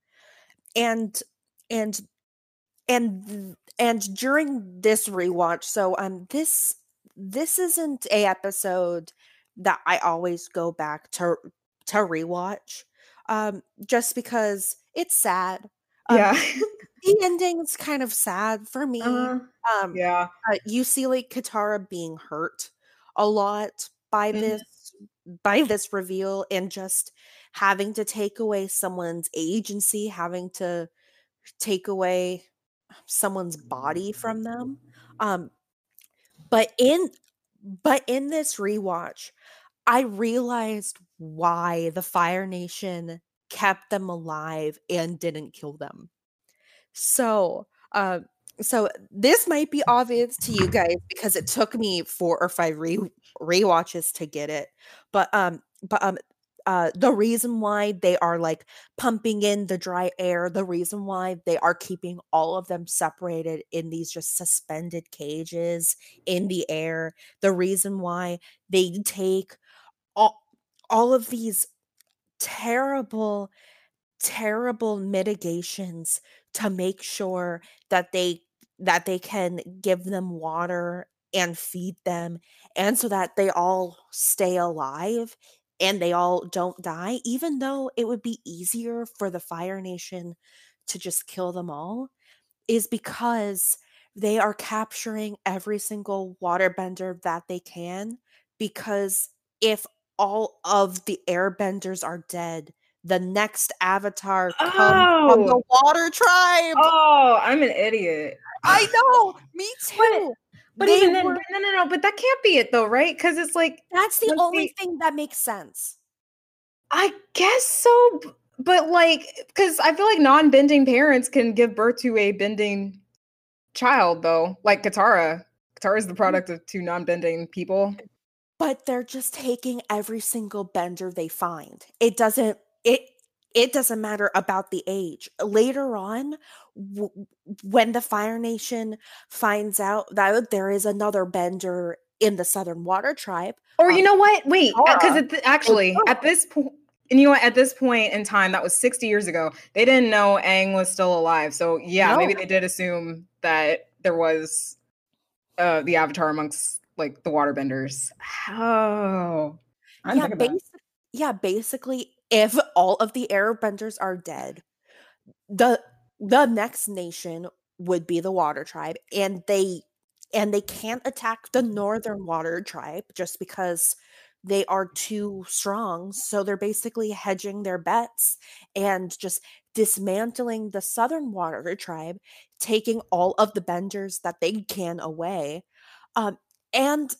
And, and, and, and during this rewatch, so um, this, this isn't a episode that I always go back to to rewatch, um, just because it's sad. Um, yeah, the ending's kind of sad for me. Uh, um, yeah, uh, you see, like Katara being hurt a lot by this by this reveal, and just having to take away someone's agency, having to take away someone's body from them. Um, but in but in this rewatch, I realized why the Fire Nation kept them alive and didn't kill them. So, uh, so this might be obvious to you guys because it took me four or five re rewatches to get it. But um, but um, uh, the reason why they are like pumping in the dry air, the reason why they are keeping all of them separated in these just suspended cages in the air, the reason why they take all all of these terrible, terrible mitigations to make sure that they that they can give them water and feed them, and so that they all stay alive and they all don't die, even though it would be easier for the Fire Nation to just kill them all, is because they are capturing every single waterbender that they can, because if all of the airbenders are dead, the next avatar oh. comes from the water tribe. Oh, I'm an idiot. I know. Me too. But, but even then, were, no, no, no. But that can't be it though, right? Because it's like that's the only the, thing that makes sense. I guess so. But like, because I feel like non-bending parents can give birth to a bending child, though. Like Katara. Katara is the product mm-hmm. of two non-bending people. But they're just taking every single bender they find. It doesn't it it doesn't matter about the age. Later on, w- when the Fire Nation finds out that there is another bender in the Southern Water Tribe, or um, you know what? Wait, because it's actually at this point, and you know what? At this point in time, that was sixty years ago. They didn't know Aang was still alive, so yeah, no. maybe they did assume that there was uh, the Avatar amongst. Like the waterbenders. Oh. I'm yeah, basi- yeah, basically, if all of the airbenders are dead, the the next nation would be the water tribe. And they and they can't attack the Northern Water Tribe just because they are too strong. So they're basically hedging their bets and just dismantling the Southern Water Tribe, taking all of the benders that they can away. Um And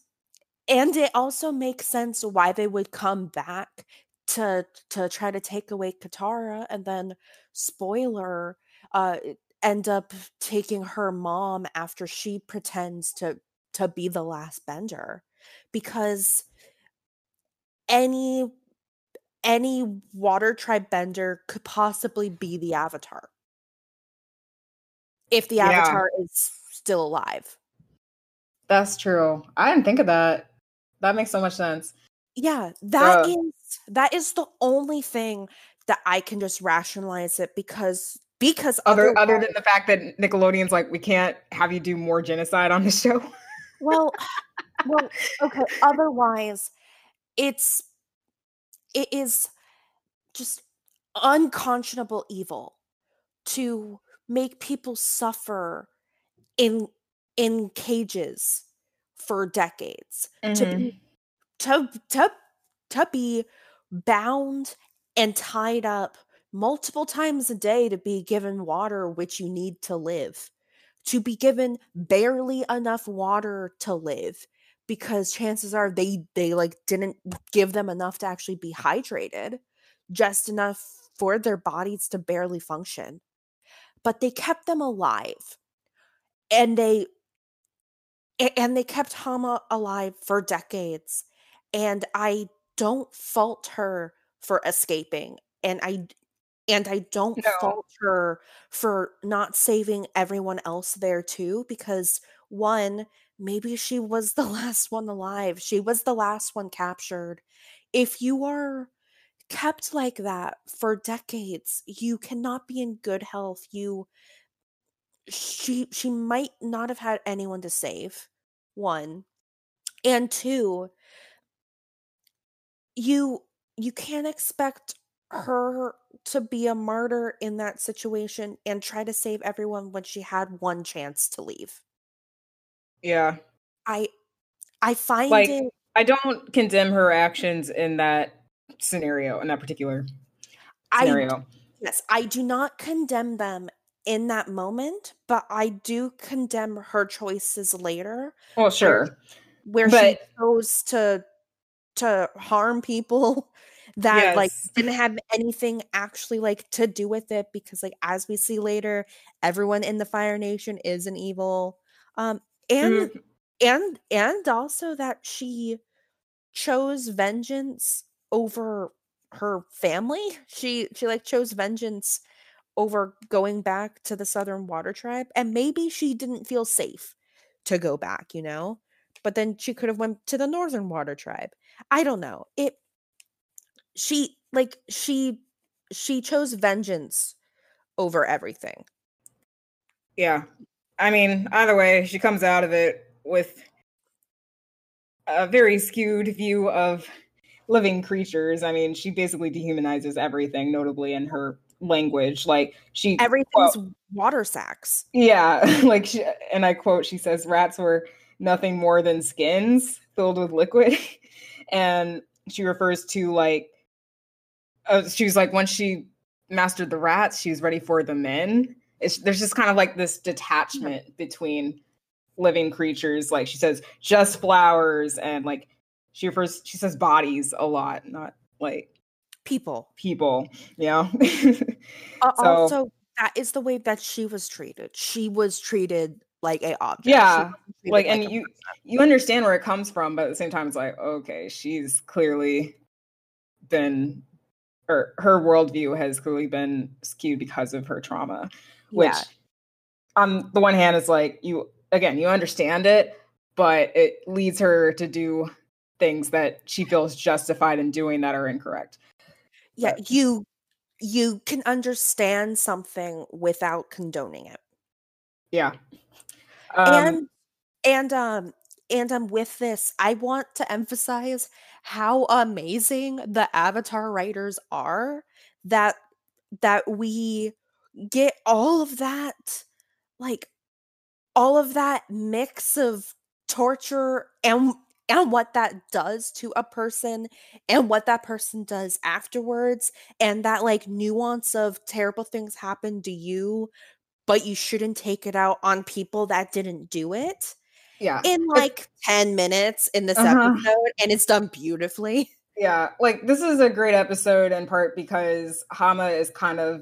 and it also makes sense why they would come back to to try to take away Katara, and then spoiler, uh, end up taking her mom after she pretends to to be the last bender, because any any water tribe bender could possibly be the Avatar if the yeah. Avatar is still alive. That's true. I didn't think of that. That makes so much sense. Yeah, that uh. is that is the only thing that I can just rationalize it because because other other than the fact that Nickelodeon's like, we can't have you do more genocide on the show. Well, well, okay. Otherwise, it's it is just unconscionable evil to make people suffer in in cages for decades, mm-hmm. to be to, to, to be bound and tied up multiple times a day, to be given water which you need to live, to be given barely enough water to live because chances are they they like didn't give them enough to actually be hydrated, just enough for their bodies to barely function. But they kept them alive, and they and they kept Hama alive for decades, and I don't fault her for escaping, and I and I don't no. fault her for not saving everyone else there too, because one, maybe she was the last one alive, she was the last one captured. If you are kept like that for decades, you cannot be in good health. You she she might not have had anyone to save, one, and two, you you can't expect her to be a martyr in that situation and try to save everyone when she had one chance to leave. Yeah, I I find like, it I don't condemn her actions in that scenario, in that particular scenario. I, yes, I do not condemn them in that moment, but I do condemn her choices later. Well, sure. Where, where but, she chose to to harm people that yes. like didn't have anything actually like to do with it, because like as we see later, everyone in the Fire Nation is an evil. Um and mm-hmm. and and also that she chose vengeance over her family. She she like chose vengeance over going back to the Southern Water Tribe, and maybe she didn't feel safe to go back, you know? But then she could have went to the Northern Water Tribe. I don't know. It she like she she chose vengeance over everything. Yeah. I mean, either way, she comes out of it with a very skewed view of living creatures. I mean, she basically dehumanizes everything, notably in her language. Like, she everything's well, water sacks. Yeah, like she, and I quote, she says rats were nothing more than skins filled with liquid. And she refers to like uh, she was like, once she mastered the rats, she was ready for the men. It's, there's just kind of like this detachment mm-hmm. between living creatures. Like she says just flowers, and like she refers she says bodies a lot, not like people people yeah. uh, so, also that is the way that she was treated. She was treated like a object. Yeah, like, and like you you understand where it comes from, but at the same time it's like, okay, she's clearly been, or her worldview has clearly been skewed because of her trauma, which yeah. on the one hand is like, you again you understand it, but it leads her to do things that she feels justified in doing that are incorrect. Yeah, but you you can understand something without condoning it. Yeah. Um, and and um and um with this, I want to emphasize how amazing the Avatar writers are, that that we get all of that, like all of that mix of torture and and what that does to a person, and what that person does afterwards, and that like nuance of terrible things happen to you, but you shouldn't take it out on people that didn't do it. Yeah. In like it's, ten minutes in this uh-huh. episode, and it's done beautifully. Yeah. Like, this is a great episode in part because Hama is kind of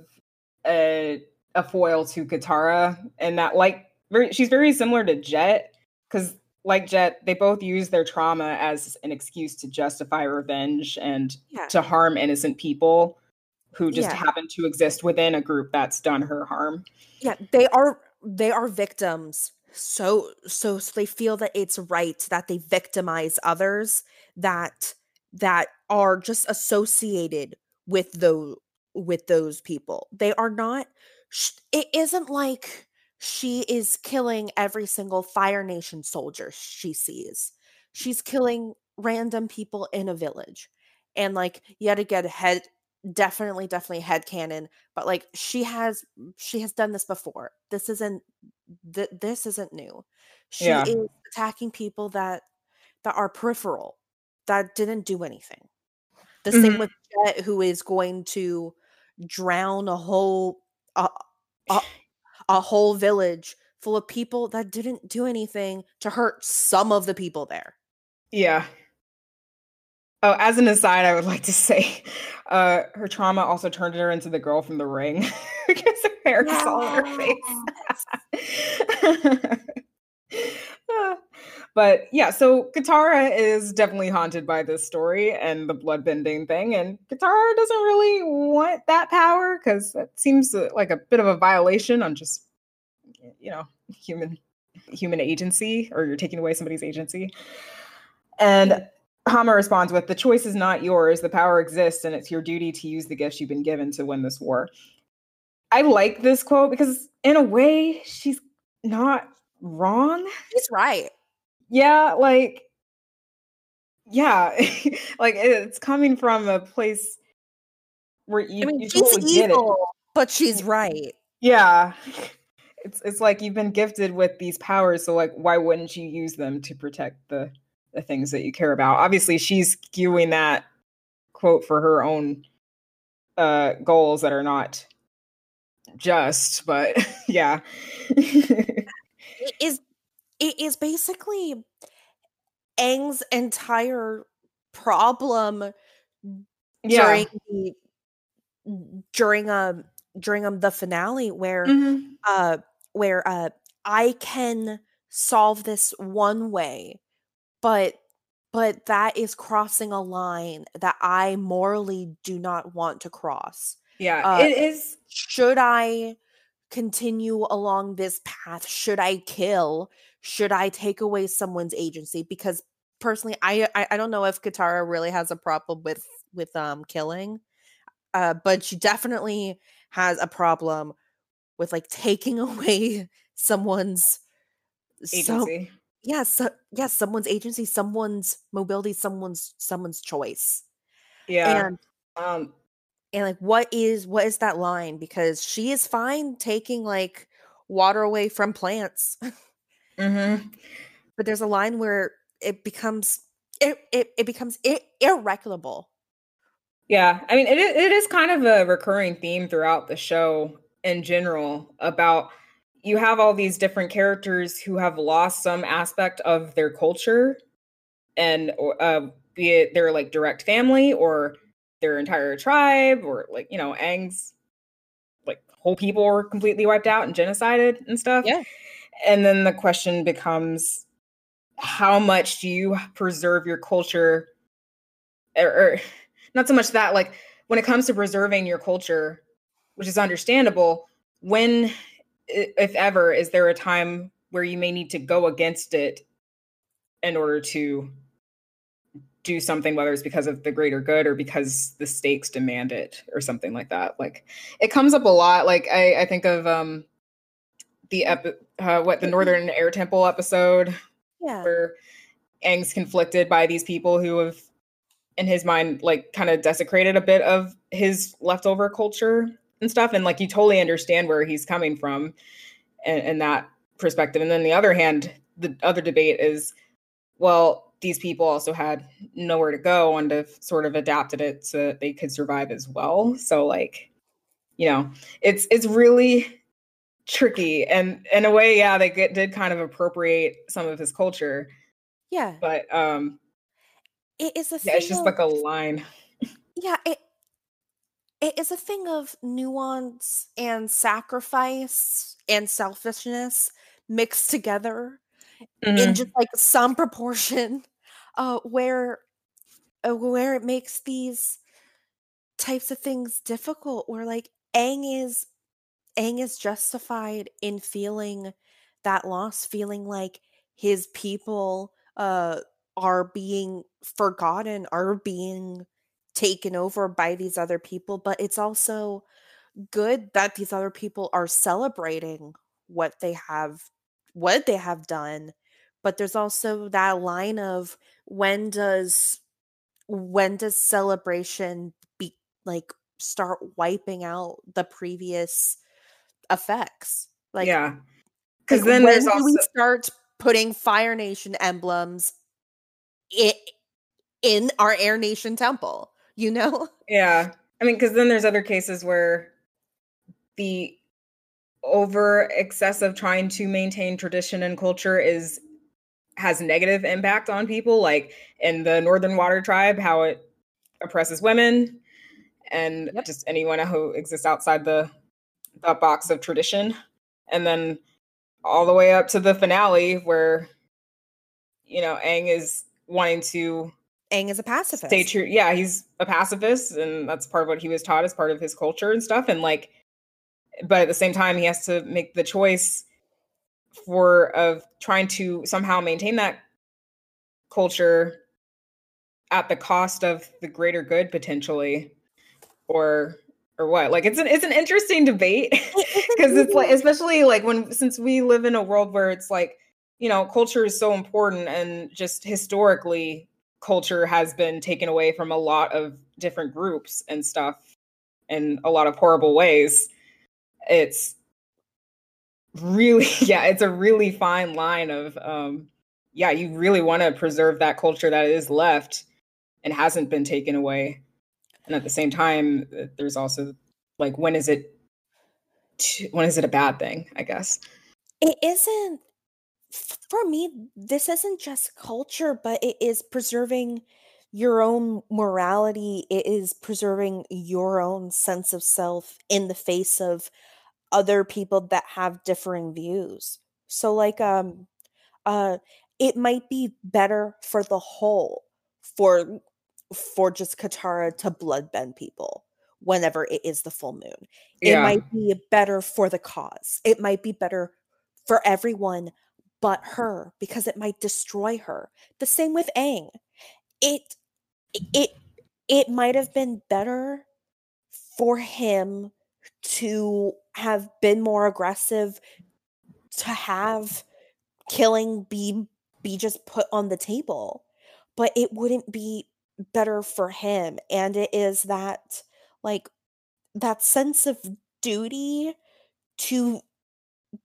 a, a foil to Katara, and that like very, she's very similar to Jet, because like Jet, they both use their trauma as an excuse to justify revenge and yeah. to harm innocent people who just yeah. happen to exist within a group that's done her harm. Yeah, they are they are victims so so so they feel that it's right that they victimize others that that are just associated with those with those people. They are not, it isn't like she is killing every single Fire Nation soldier she sees. She's killing random people in a village. And like, yet again, head definitely, definitely headcanon, but like she has she has done this before. This isn't th- this isn't new. She yeah. is attacking people that that are peripheral, that didn't do anything. The mm-hmm. same with Jet, who is going to drown a whole a, a, a whole village full of people that didn't do anything to hurt some of the people there. Yeah. Oh, as an aside, I would like to say uh, her trauma also turned her into the girl from The Ring because her hair was all on her face. But yeah, so Katara is definitely haunted by this story and the bloodbending thing. And Katara doesn't really want that power because that seems like a bit of a violation on just, you know, human human agency, or you're taking away somebody's agency. And Hama responds with, the choice is not yours. The power exists, and it's your duty to use the gifts you've been given to win this war. I like this quote because in a way, she's not wrong. She's right. Yeah, like, yeah. Like, it's coming from a place where you, I mean, you totally evil, get it. But she's right. Yeah. It's, it's like you've been gifted with these powers, so like, why wouldn't you use them to protect the... the things that you care about? Obviously, she's skewing that quote for her own uh, goals that are not just, but yeah. it is it is basically Aang's entire problem yeah. during the, during um during um the finale where mm-hmm. uh where uh I can solve this one way. But but that is crossing a line that I morally do not want to cross. Yeah, uh, it is. Should I continue along this path? Should I kill? Should I take away someone's agency? Because personally, I I, I don't know if Katara really has a problem with with um killing, uh, but she definitely has a problem with like taking away someone's agency. Some, Yes, yeah, so, yes, yeah, someone's agency, someone's mobility, someone's someone's choice. Yeah, and um, and like, what is what is that line? Because she is fine taking like water away from plants, mm-hmm. but there's a line where it becomes it it, it becomes ir- irreconcilable. Yeah, I mean, it it is kind of a recurring theme throughout the show in general about. You have all these different characters who have lost some aspect of their culture, and uh, be it their like direct family or their entire tribe, or like, you know, Aang's like whole people were completely wiped out and genocided and stuff. Yeah. And then the question becomes, how much do you preserve your culture? Or, or not so much that, like, when it comes to preserving your culture, which is understandable, when if ever, is there a time where you may need to go against it in order to do something, whether it's because of the greater good or because the stakes demand it or something like that? Like, it comes up a lot. Like, I, I think of um, the epi- uh, what the Northern Air Temple episode, yeah, where Aang's conflicted by these people who have, in his mind, like kind of desecrated a bit of his leftover culture and stuff, and like you totally understand where he's coming from and, and that perspective. And then the other hand, the other debate is, well, these people also had nowhere to go and have sort of adapted it so that they could survive as well. So like, you know, it's it's really tricky. And in a way, yeah, they get, did kind of appropriate some of his culture. Yeah, but um, it is a yeah, it's just of, like a line. Yeah. It- It's a thing of nuance and sacrifice and selfishness mixed together mm-hmm. in just like some proportion, uh, where uh, where it makes these types of things difficult. Where like Aang is Aang is justified in feeling that loss, feeling like his people uh, are being forgotten, are being taken over by these other people. But it's also good that these other people are celebrating what they have, what they have done. But there's also that line of when does when does celebration be like start wiping out the previous effects? Like, yeah, because like then when there's do also- we start putting Fire Nation emblems in, in our Air Nation temple, you know? Yeah, I mean, because then there's other cases where the over excessive trying to maintain tradition and culture is has negative impact on people, like in the Northern Water Tribe, how it oppresses women and yep. just anyone who exists outside the, the box of tradition. And then all the way up to the finale where, you know, Aang is wanting to... Aang is a pacifist. Stay true. Yeah, he's a pacifist, and that's part of what he was taught as part of his culture and stuff. And like, but at the same time, he has to make the choice for of trying to somehow maintain that culture at the cost of the greater good potentially, or or what? Like it's an it's an interesting debate because it's like, especially like when, since we live in a world where it's like, you know, culture is so important, and just historically culture has been taken away from a lot of different groups and stuff in a lot of horrible ways. It's really, yeah, it's a really fine line of, um, yeah, you really want to preserve that culture that is left and hasn't been taken away. And at the same time, there's also like, when is it, t- when is it a bad thing, I guess? It isn't, for me, this isn't just culture, but it is preserving your own morality. It is preserving your own sense of self in the face of other people that have differing views. So like um uh it might be better for the whole for for just Katara to bloodbend people whenever it is the full moon. Yeah. It might be better for the cause. It might be better for everyone but her, because it might destroy her. The same with Aang. It it it might have been better for him to have been more aggressive, to have killing be be just put on the table, but it wouldn't be better for him. And it is that like that sense of duty to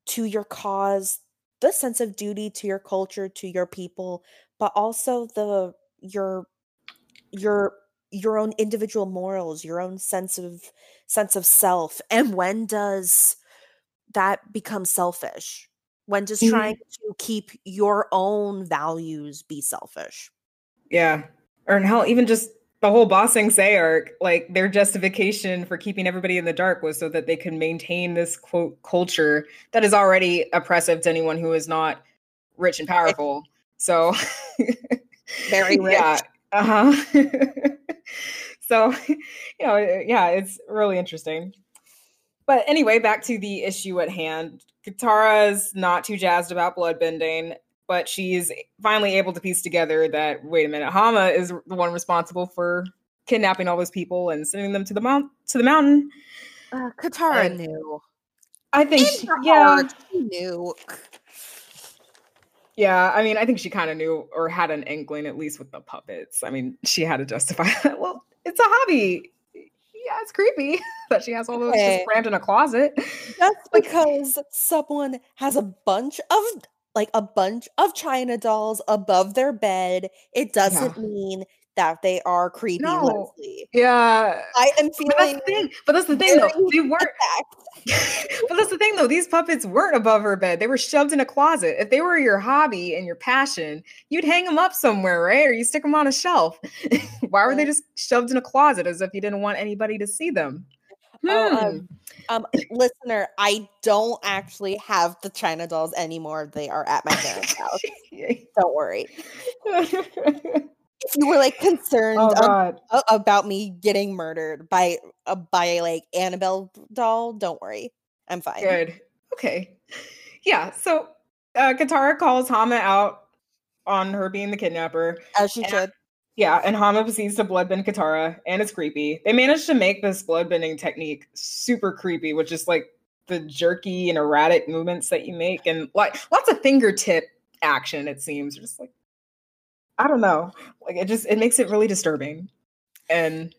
to your cause, the sense of duty to your culture, to your people, but also the your your your own individual morals, your own sense of sense of self. And when does that become selfish? When does mm-hmm. trying to keep your own values be selfish? Yeah. Or hell, even just the whole Ba Sing Se arc, like their justification for keeping everybody in the dark was so that they can maintain this quote culture that is already oppressive to anyone who is not rich and powerful. So very rich. Yeah. Uh-huh. So, you know, yeah, it's really interesting. But anyway, back to the issue at hand. Katara's not too jazzed about bloodbending, but she's finally able to piece together that, wait a minute, Hama is the one responsible for kidnapping all those people and sending them to the mount to the mountain. Uh, Katara and knew. I think she, yeah, heart, she knew. Yeah, I mean, I think she kind of knew or had an inkling, at least with the puppets. I mean, she had to justify that. Well, it's a hobby. Yeah, it's creepy that she has all those okay. just crammed in a closet. Just because someone has a bunch of like a bunch of China dolls above their bed, it doesn't yeah. mean that they are creepy. No. Leslie. Yeah, I am feeling. But that's the thing. But that's the thing, though. They weren't. But that's the thing, though. These puppets weren't above her bed. They were shoved in a closet. If they were your hobby and your passion, you'd hang them up somewhere, right? Or you stick them on a shelf. Why were they just shoved in a closet as if you didn't want anybody to see them? Hmm. Oh, um, um, listener, I don't actually have the China dolls anymore. They are at my parents' house. Don't worry. If you were like concerned oh, ab- about me getting murdered by uh, by like Annabelle doll, don't worry, I'm fine. Good, okay, yeah. So uh, Katara calls Hama out on her being the kidnapper. As she and, should. Yeah, and Hama proceeds to bloodbend Katara, and it's creepy. They managed to make this bloodbending technique super creepy, which is like the jerky and erratic movements that you make, and like lots of fingertip action, it seems. Just like, I don't know. Like it just, it makes it really disturbing. And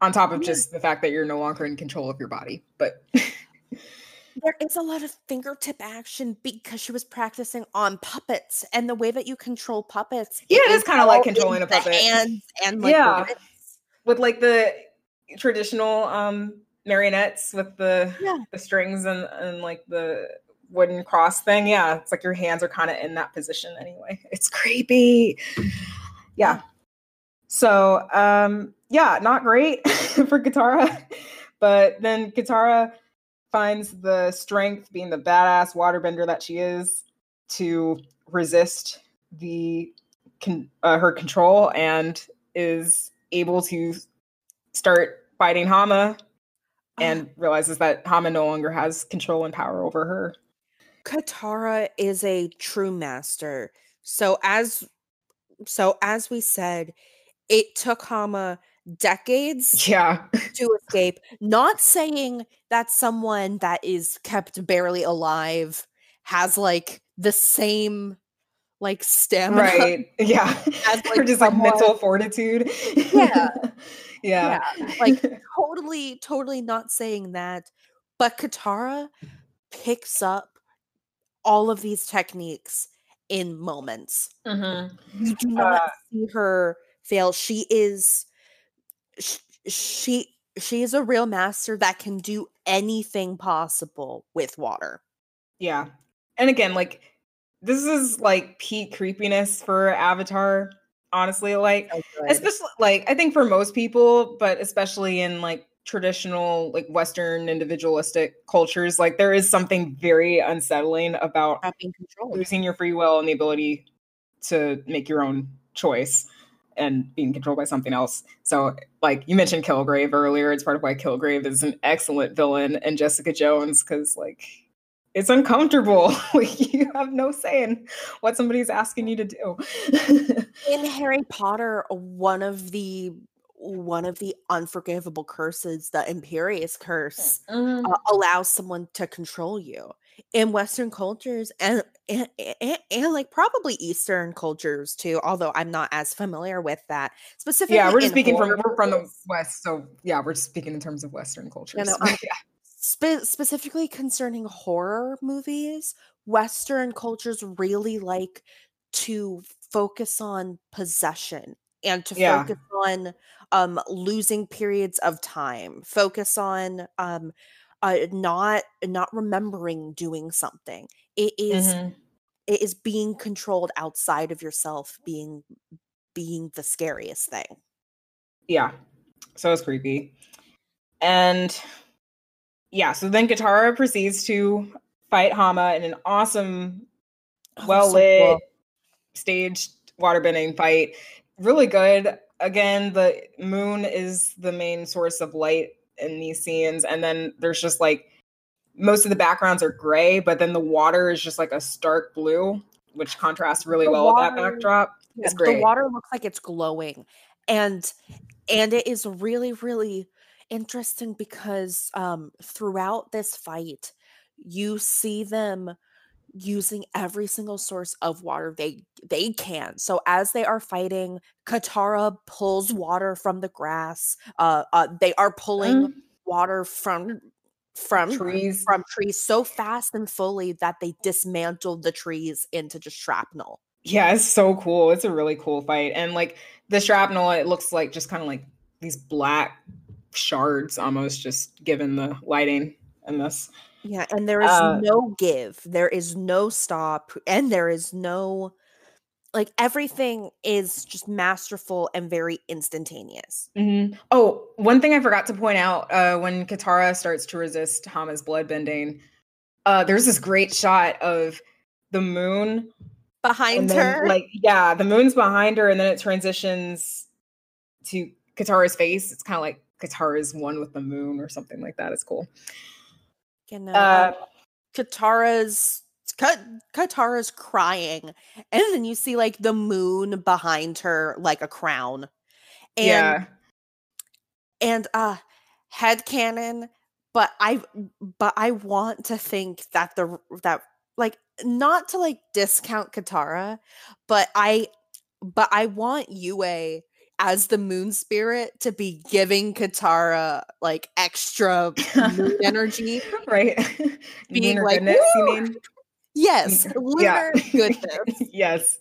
on top of just the fact that you're no longer in control of your body, but... There is a lot of fingertip action because she was practicing on puppets and the way that you control puppets. Yeah, it is, is kind of like controlling a puppet. Hands and like yeah, movements. With like the traditional um, marionettes with the yeah. the strings and, and like the wooden cross thing. Yeah, it's like your hands are kind of in that position anyway. It's creepy. Yeah. So um, yeah, not great for Katara, but then Katara finds the strength, being the badass waterbender that she is, to resist the con- uh, her control, and is able to start fighting Hama, and uh, realizes that Hama no longer has control and power over her. Katara is a true master. So as so as we said, it took Hama decades yeah. to escape. Not saying that someone that is kept barely alive has like the same like stamina, right? Yeah, as, like, or just someone. Like mental fortitude. Yeah. yeah, yeah. Like totally, totally not saying that. But Katara picks up all of these techniques in moments. Mm-hmm. You do not uh, see her fail. She is. She she is a real master that can do anything possible with water. Yeah. And again, like, this is like peak creepiness for Avatar, honestly. Like, so especially, like, I think for most people, but especially in like traditional, like Western individualistic cultures, like, there is something very unsettling about having control, losing your free will and the ability to make your own choice and being controlled by something else. So, like, you mentioned Kilgrave earlier. It's part of why Kilgrave is an excellent villain, and Jessica Jones, because, like, it's uncomfortable. You have no say in what somebody's asking you to do. In Harry Potter, one of the one of the unforgivable curses, the Imperious curse, mm. uh, allows someone to control you. In Western cultures and and, and and like probably Eastern cultures too, although I'm not as familiar with that specifically. Yeah, we're just speaking from we're from the West, so yeah, we're just speaking in terms of Western cultures. You know, um, yeah. spe- specifically concerning horror movies, Western cultures really like to focus on possession and to yeah. focus on um, losing periods of time, focus on. Um, Uh, not not remembering doing something. It is mm-hmm. it is being controlled outside of yourself being being the scariest thing. Yeah. So it's creepy. And yeah, so then Katara proceeds to fight Hama in an awesome, oh, well-lit, so cool. staged waterbending fight. Really good. Again, the moon is the main source of light in these scenes, and then there's just like most of the backgrounds are gray, but then the water is just like a stark blue, which contrasts really the well water, with that backdrop. Yeah, it's great. The water looks like it's glowing, and and it is really, really interesting because um throughout this fight you see them using every single source of water they they can. So as they are fighting, Katara pulls water from the grass. Uh, uh they are pulling mm. water from from trees from trees so fast and fully that they dismantled the trees into just shrapnel. Yeah, it's so cool. It's a really cool fight, and like the shrapnel, it looks like just kind of like these black shards, almost, just given the lighting in this. Yeah, and there is uh, no give. There is no stop. And there is no, like, everything is just masterful and very instantaneous. Mm-hmm. Oh, one thing I forgot to point out, uh, when Katara starts to resist Hama's bloodbending, uh, there's this great shot of the moon. Behind her? Then, like, yeah, the moon's behind her, and then it transitions to Katara's face. It's kind of like Katara's one with the moon or something like that. It's cool. You know, uh, Katara's Kat- Katara's crying, and then you see like the moon behind her, like a crown. And, yeah. And uh, headcanon, but I, but I want to think that the that like not to like discount Katara, but I, but I want Yue as the moon spirit to be giving Katara like extra moon energy, right? Being lunar like, goodness, you mean? Yes, lunar yeah. goodness, yes,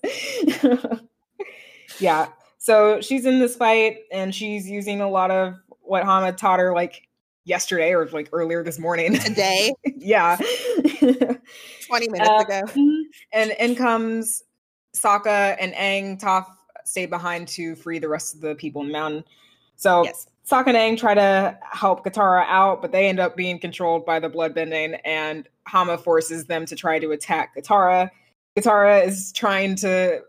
yeah. So she's in this fight, and she's using a lot of what Hama taught her, like yesterday or like earlier this morning. Today, yeah, twenty minutes uh, ago. And in comes Sokka and Aang. Toph stay behind to free the rest of the people in the mountain. So yes. Sokka and Aang try to help Katara out, but they end up being controlled by the bloodbending, and Hama forces them to try to attack Katara. Katara is trying to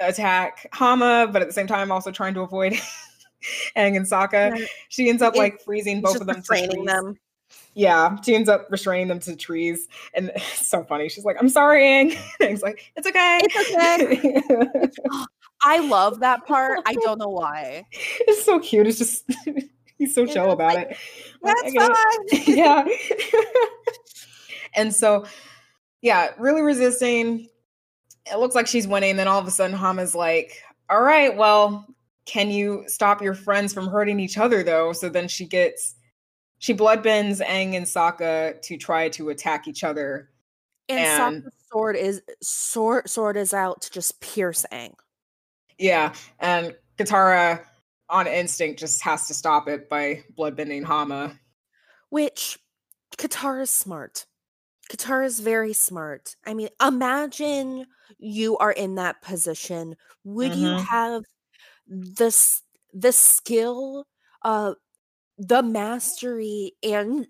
attack Hama, but at the same time also trying to avoid Aang and Sokka. Yeah. She ends up it, like freezing both of them. Restraining them. Yeah, she ends up restraining them to trees, and it's so funny. She's like, "I'm sorry, Aang." Aang's like, "It's okay. It's okay." I love that part. I don't know why. It's so cute. It's just he's so chill about like, it. That's like, fine. Yeah. And so, yeah, really resisting. It looks like she's winning. Then all of a sudden, Hama's like, all right, well, can you stop your friends from hurting each other, though? So then she gets, she bloodbends Aang and Sokka to try to attack each other. And, and Sokka's sword is, sword, sword is out to just pierce Aang. Yeah, and Katara, on instinct, just has to stop it by bloodbending Hama. Which, Katara's smart. Katara's very smart. I mean, imagine you are in that position. Would mm-hmm. you have the, the skill, uh, the mastery, and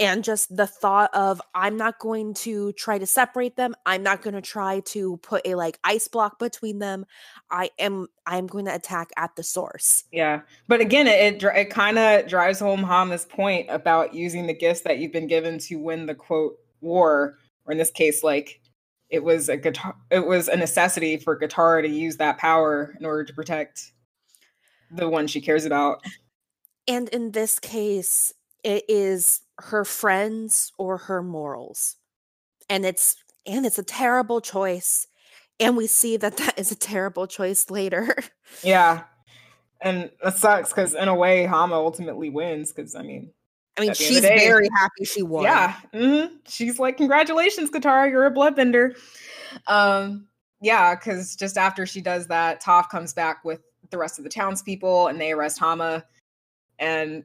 and just the thought of, I'm not going to try to separate them. I'm not going to try to put a like ice block between them. I am, I'm going to attack at the source. Yeah. But again, it, it, it kind of drives home Hama's point about using the gifts that you've been given to win the quote war. Or in this case, like it was a guitar, it was a necessity for Katara to use that power in order to protect the one she cares about. And in this case, it is her friends or her morals, and it's and it's a terrible choice, and we see that that is a terrible choice later. Yeah, and that sucks because in a way Hama ultimately wins, because I mean I mean she's day, very happy she won. Yeah, mm-hmm. She's like, congratulations Katara, you're a bloodbender. Um yeah, because just after she does that, Toph comes back with the rest of the townspeople and they arrest Hama. And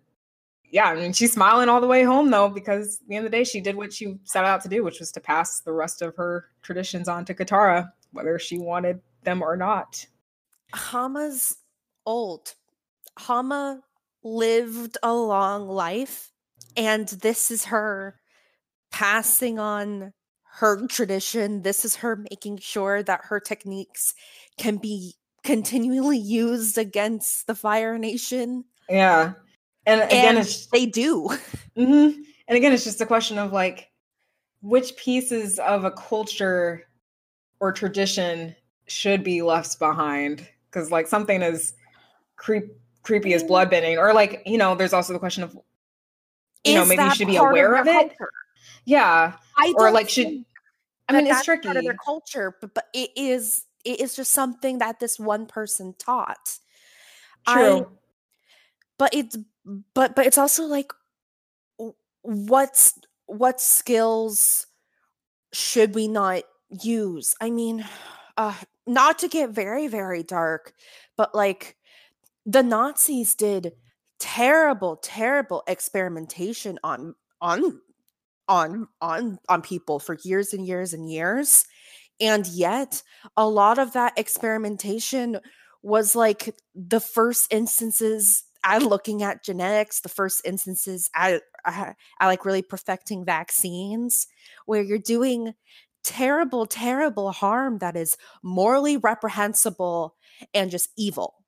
yeah, I mean, she's smiling all the way home, though, because at the end of the day, she did what she set out to do, which was to pass the rest of her traditions on to Katara, whether she wanted them or not. Hama's old. Hama lived a long life, and this is her passing on her tradition. This is her making sure that her techniques can be continually used against the Fire Nation. Yeah. And again, and it's, they do. Mm-hmm. And again, it's just a question of like, which pieces of a culture or tradition should be left behind? Because like something as creep, creepy as bloodbending, or like, you know, there's also the question of, you Is know, maybe you should be aware of, of it. Culture? Yeah. I or like should, I mean, it's tricky. Part of their culture, but, but it is, it is just something that this one person taught. True. I, But it's but but it's also like, what's what skills should we not use? I mean, uh, not to get very very dark, but like the Nazis did terrible terrible experimentation on on on on on people for years and years and years, and yet a lot of that experimentation was like the first instances. I'm looking at genetics, the first instances I, I, I like really perfecting vaccines, where you're doing terrible, terrible harm that is morally reprehensible and just evil.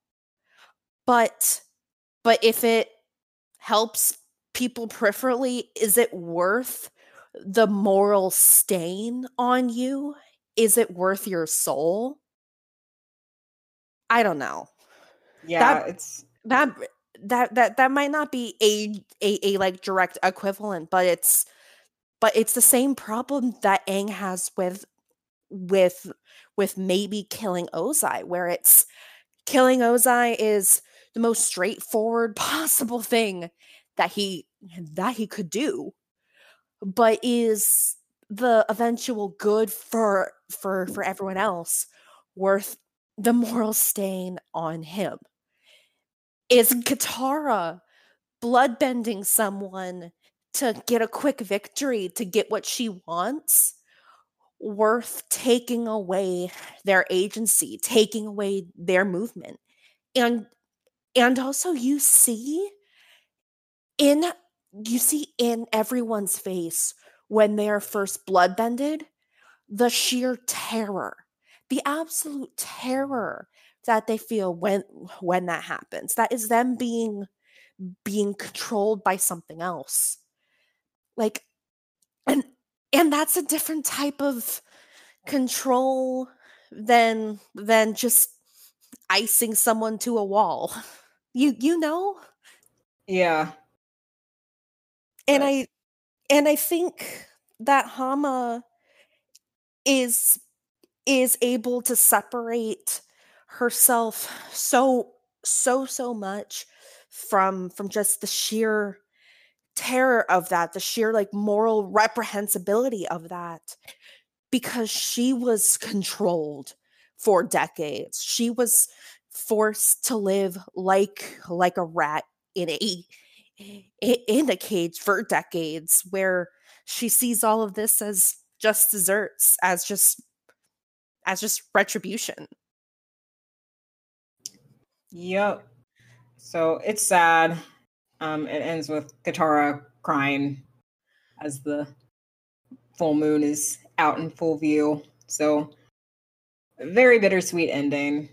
But, but if it helps people peripherally, is it worth the moral stain on you? Is it worth your soul? I don't know. Yeah, that, it's that that that that might not be a, a a like direct equivalent, but it's but it's the same problem that Aang has with with with maybe killing Ozai, where it's killing Ozai is the most straightforward possible thing that he that he could do, but is the eventual good for for for everyone else worth the moral stain on him? Is Katara bloodbending someone to get a quick victory, to get what she wants, worth taking away their agency, taking away their movement? And and also you see in you see in everyone's face when they are first bloodbended the sheer terror, the absolute terror that they feel when when that happens. That is them being being controlled by something else. Like, and and that's a different type of control than than just icing someone to a wall. You you know? Yeah. And but. I and I think that Hama is is able to separate herself so so so much from from just the sheer terror of that, the sheer like moral reprehensibility of that, because she was controlled for decades. She was forced to live like like a rat in a in a cage for decades, where she sees all of this as just desserts, as just as just retribution. Yep. So it's sad. Um, it ends with Katara crying as the full moon is out in full view. So very bittersweet ending.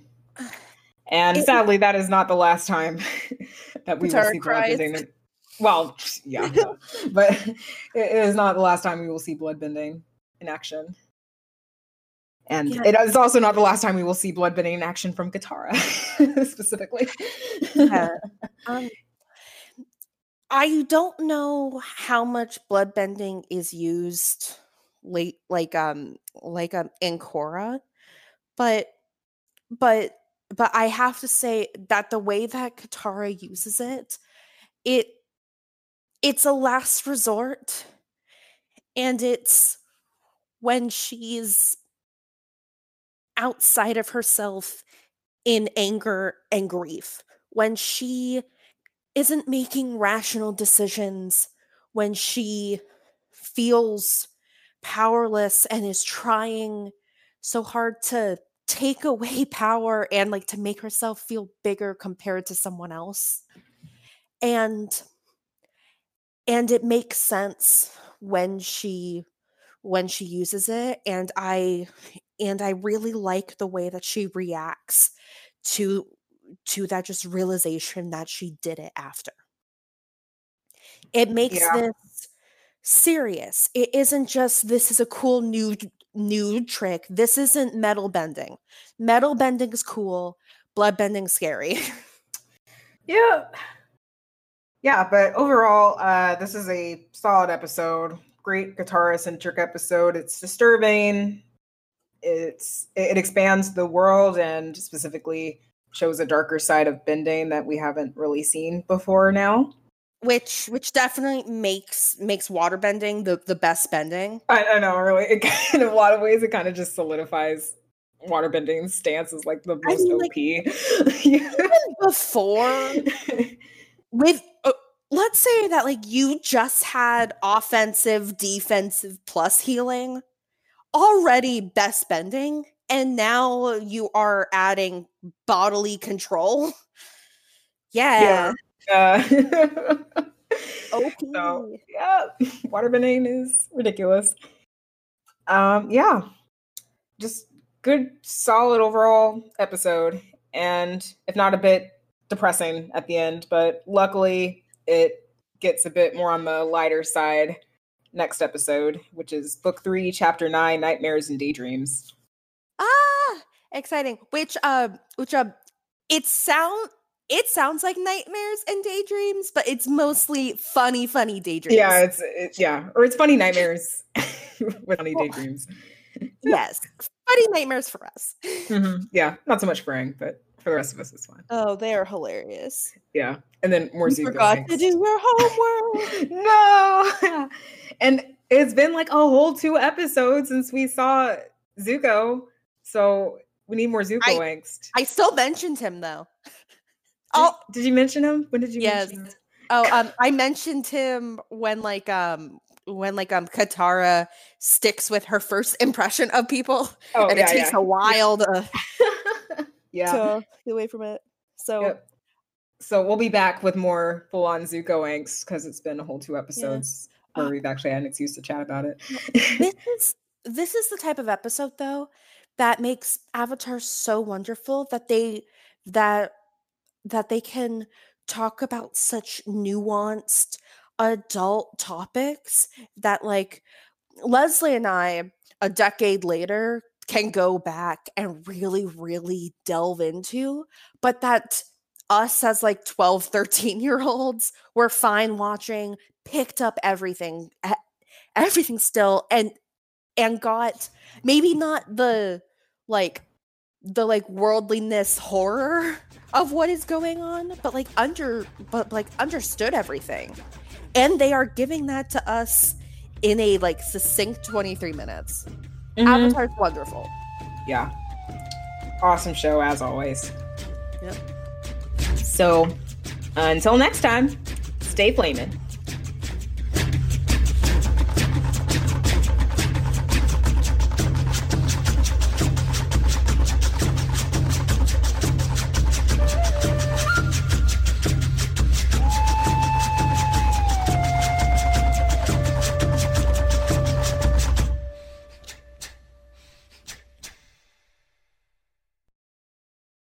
And it, sadly, that is not the last time that we Katara will see bloodbending. Well, yeah. No. But it is not the last time we will see bloodbending in action. And yeah. It is also not the last time we will see bloodbending in action from Katara, specifically. Yeah. Um, I don't know how much bloodbending is used late, like um, like um, in Korra, but but but I have to say that the way that Katara uses it, it it's a last resort, and it's when she's outside of herself in anger and grief, when she isn't making rational decisions, when she feels powerless and is trying so hard to take away power and like to make herself feel bigger compared to someone else. And and it makes sense when she when she uses it, and I And I really like the way that she reacts to to that just realization that she did it after. It makes yeah. this serious. It isn't just this is a cool new new trick. This isn't metal bending. Metal bending is cool. Blood bending scary. yeah. Yeah, but overall, uh, this is a solid episode. Great Katara-centric episode. It's disturbing. It's it expands the world and specifically shows a darker side of bending that we haven't really seen before now, which which definitely makes makes water bending the, the best bending. I don't know, really. It, in a lot of ways, it kind of just solidifies water bending's stance as like the most I mean, O P. Like, even before with uh, let's say that like you just had offensive, defensive plus healing. Already best bending, and now you are adding bodily control. Yeah. yeah. Uh, okay. So, yeah. Waterbending is ridiculous. Um, yeah. Just good, solid overall episode, and if not a bit depressing at the end, but luckily it gets a bit more on the lighter side next episode, which is Book Three, Chapter Nine, Nightmares and Daydreams. Ah, exciting! Which, uh, which, uh, it sound it sounds like nightmares and daydreams, but it's mostly funny, funny daydreams. Yeah, it's it, yeah, or it's funny nightmares with funny daydreams. Yes, funny nightmares for us. Mm-hmm. Yeah, not so much for Aang, but for the rest of us, it's fine. Oh, they are hilarious. Yeah, and then more Zuko. Forgot thanks. To do your homework. No, and it's been like a whole two episodes since we saw Zuko, so we need more Zuko I, angst. I still mentioned him though. Did, oh, did you mention him? When did you? Yes. Mention him? Oh, um, I mentioned him when like um. when like um Katara sticks with her first impression of people, oh, and yeah, it takes yeah. a while to yeah to get away from it. So, yep. so we'll be back with more full on Zuko angst because it's been a whole two episodes yeah. where uh, we've actually had an excuse to chat about it. this is this is the type of episode though that makes Avatar so wonderful that they that that they can talk about such nuanced adult topics that like Leslie and I a decade later can go back and really really delve into, but that us as like twelve, thirteen year olds were fine watching, picked up everything everything still and and got maybe not the like the like worldliness horror of what is going on, but like under but like understood everything. And they are giving that to us in a, like, succinct twenty-three minutes. Mm-hmm. Avatar's wonderful. Yeah. Awesome show, as always. Yep. So, until next time, stay flaming.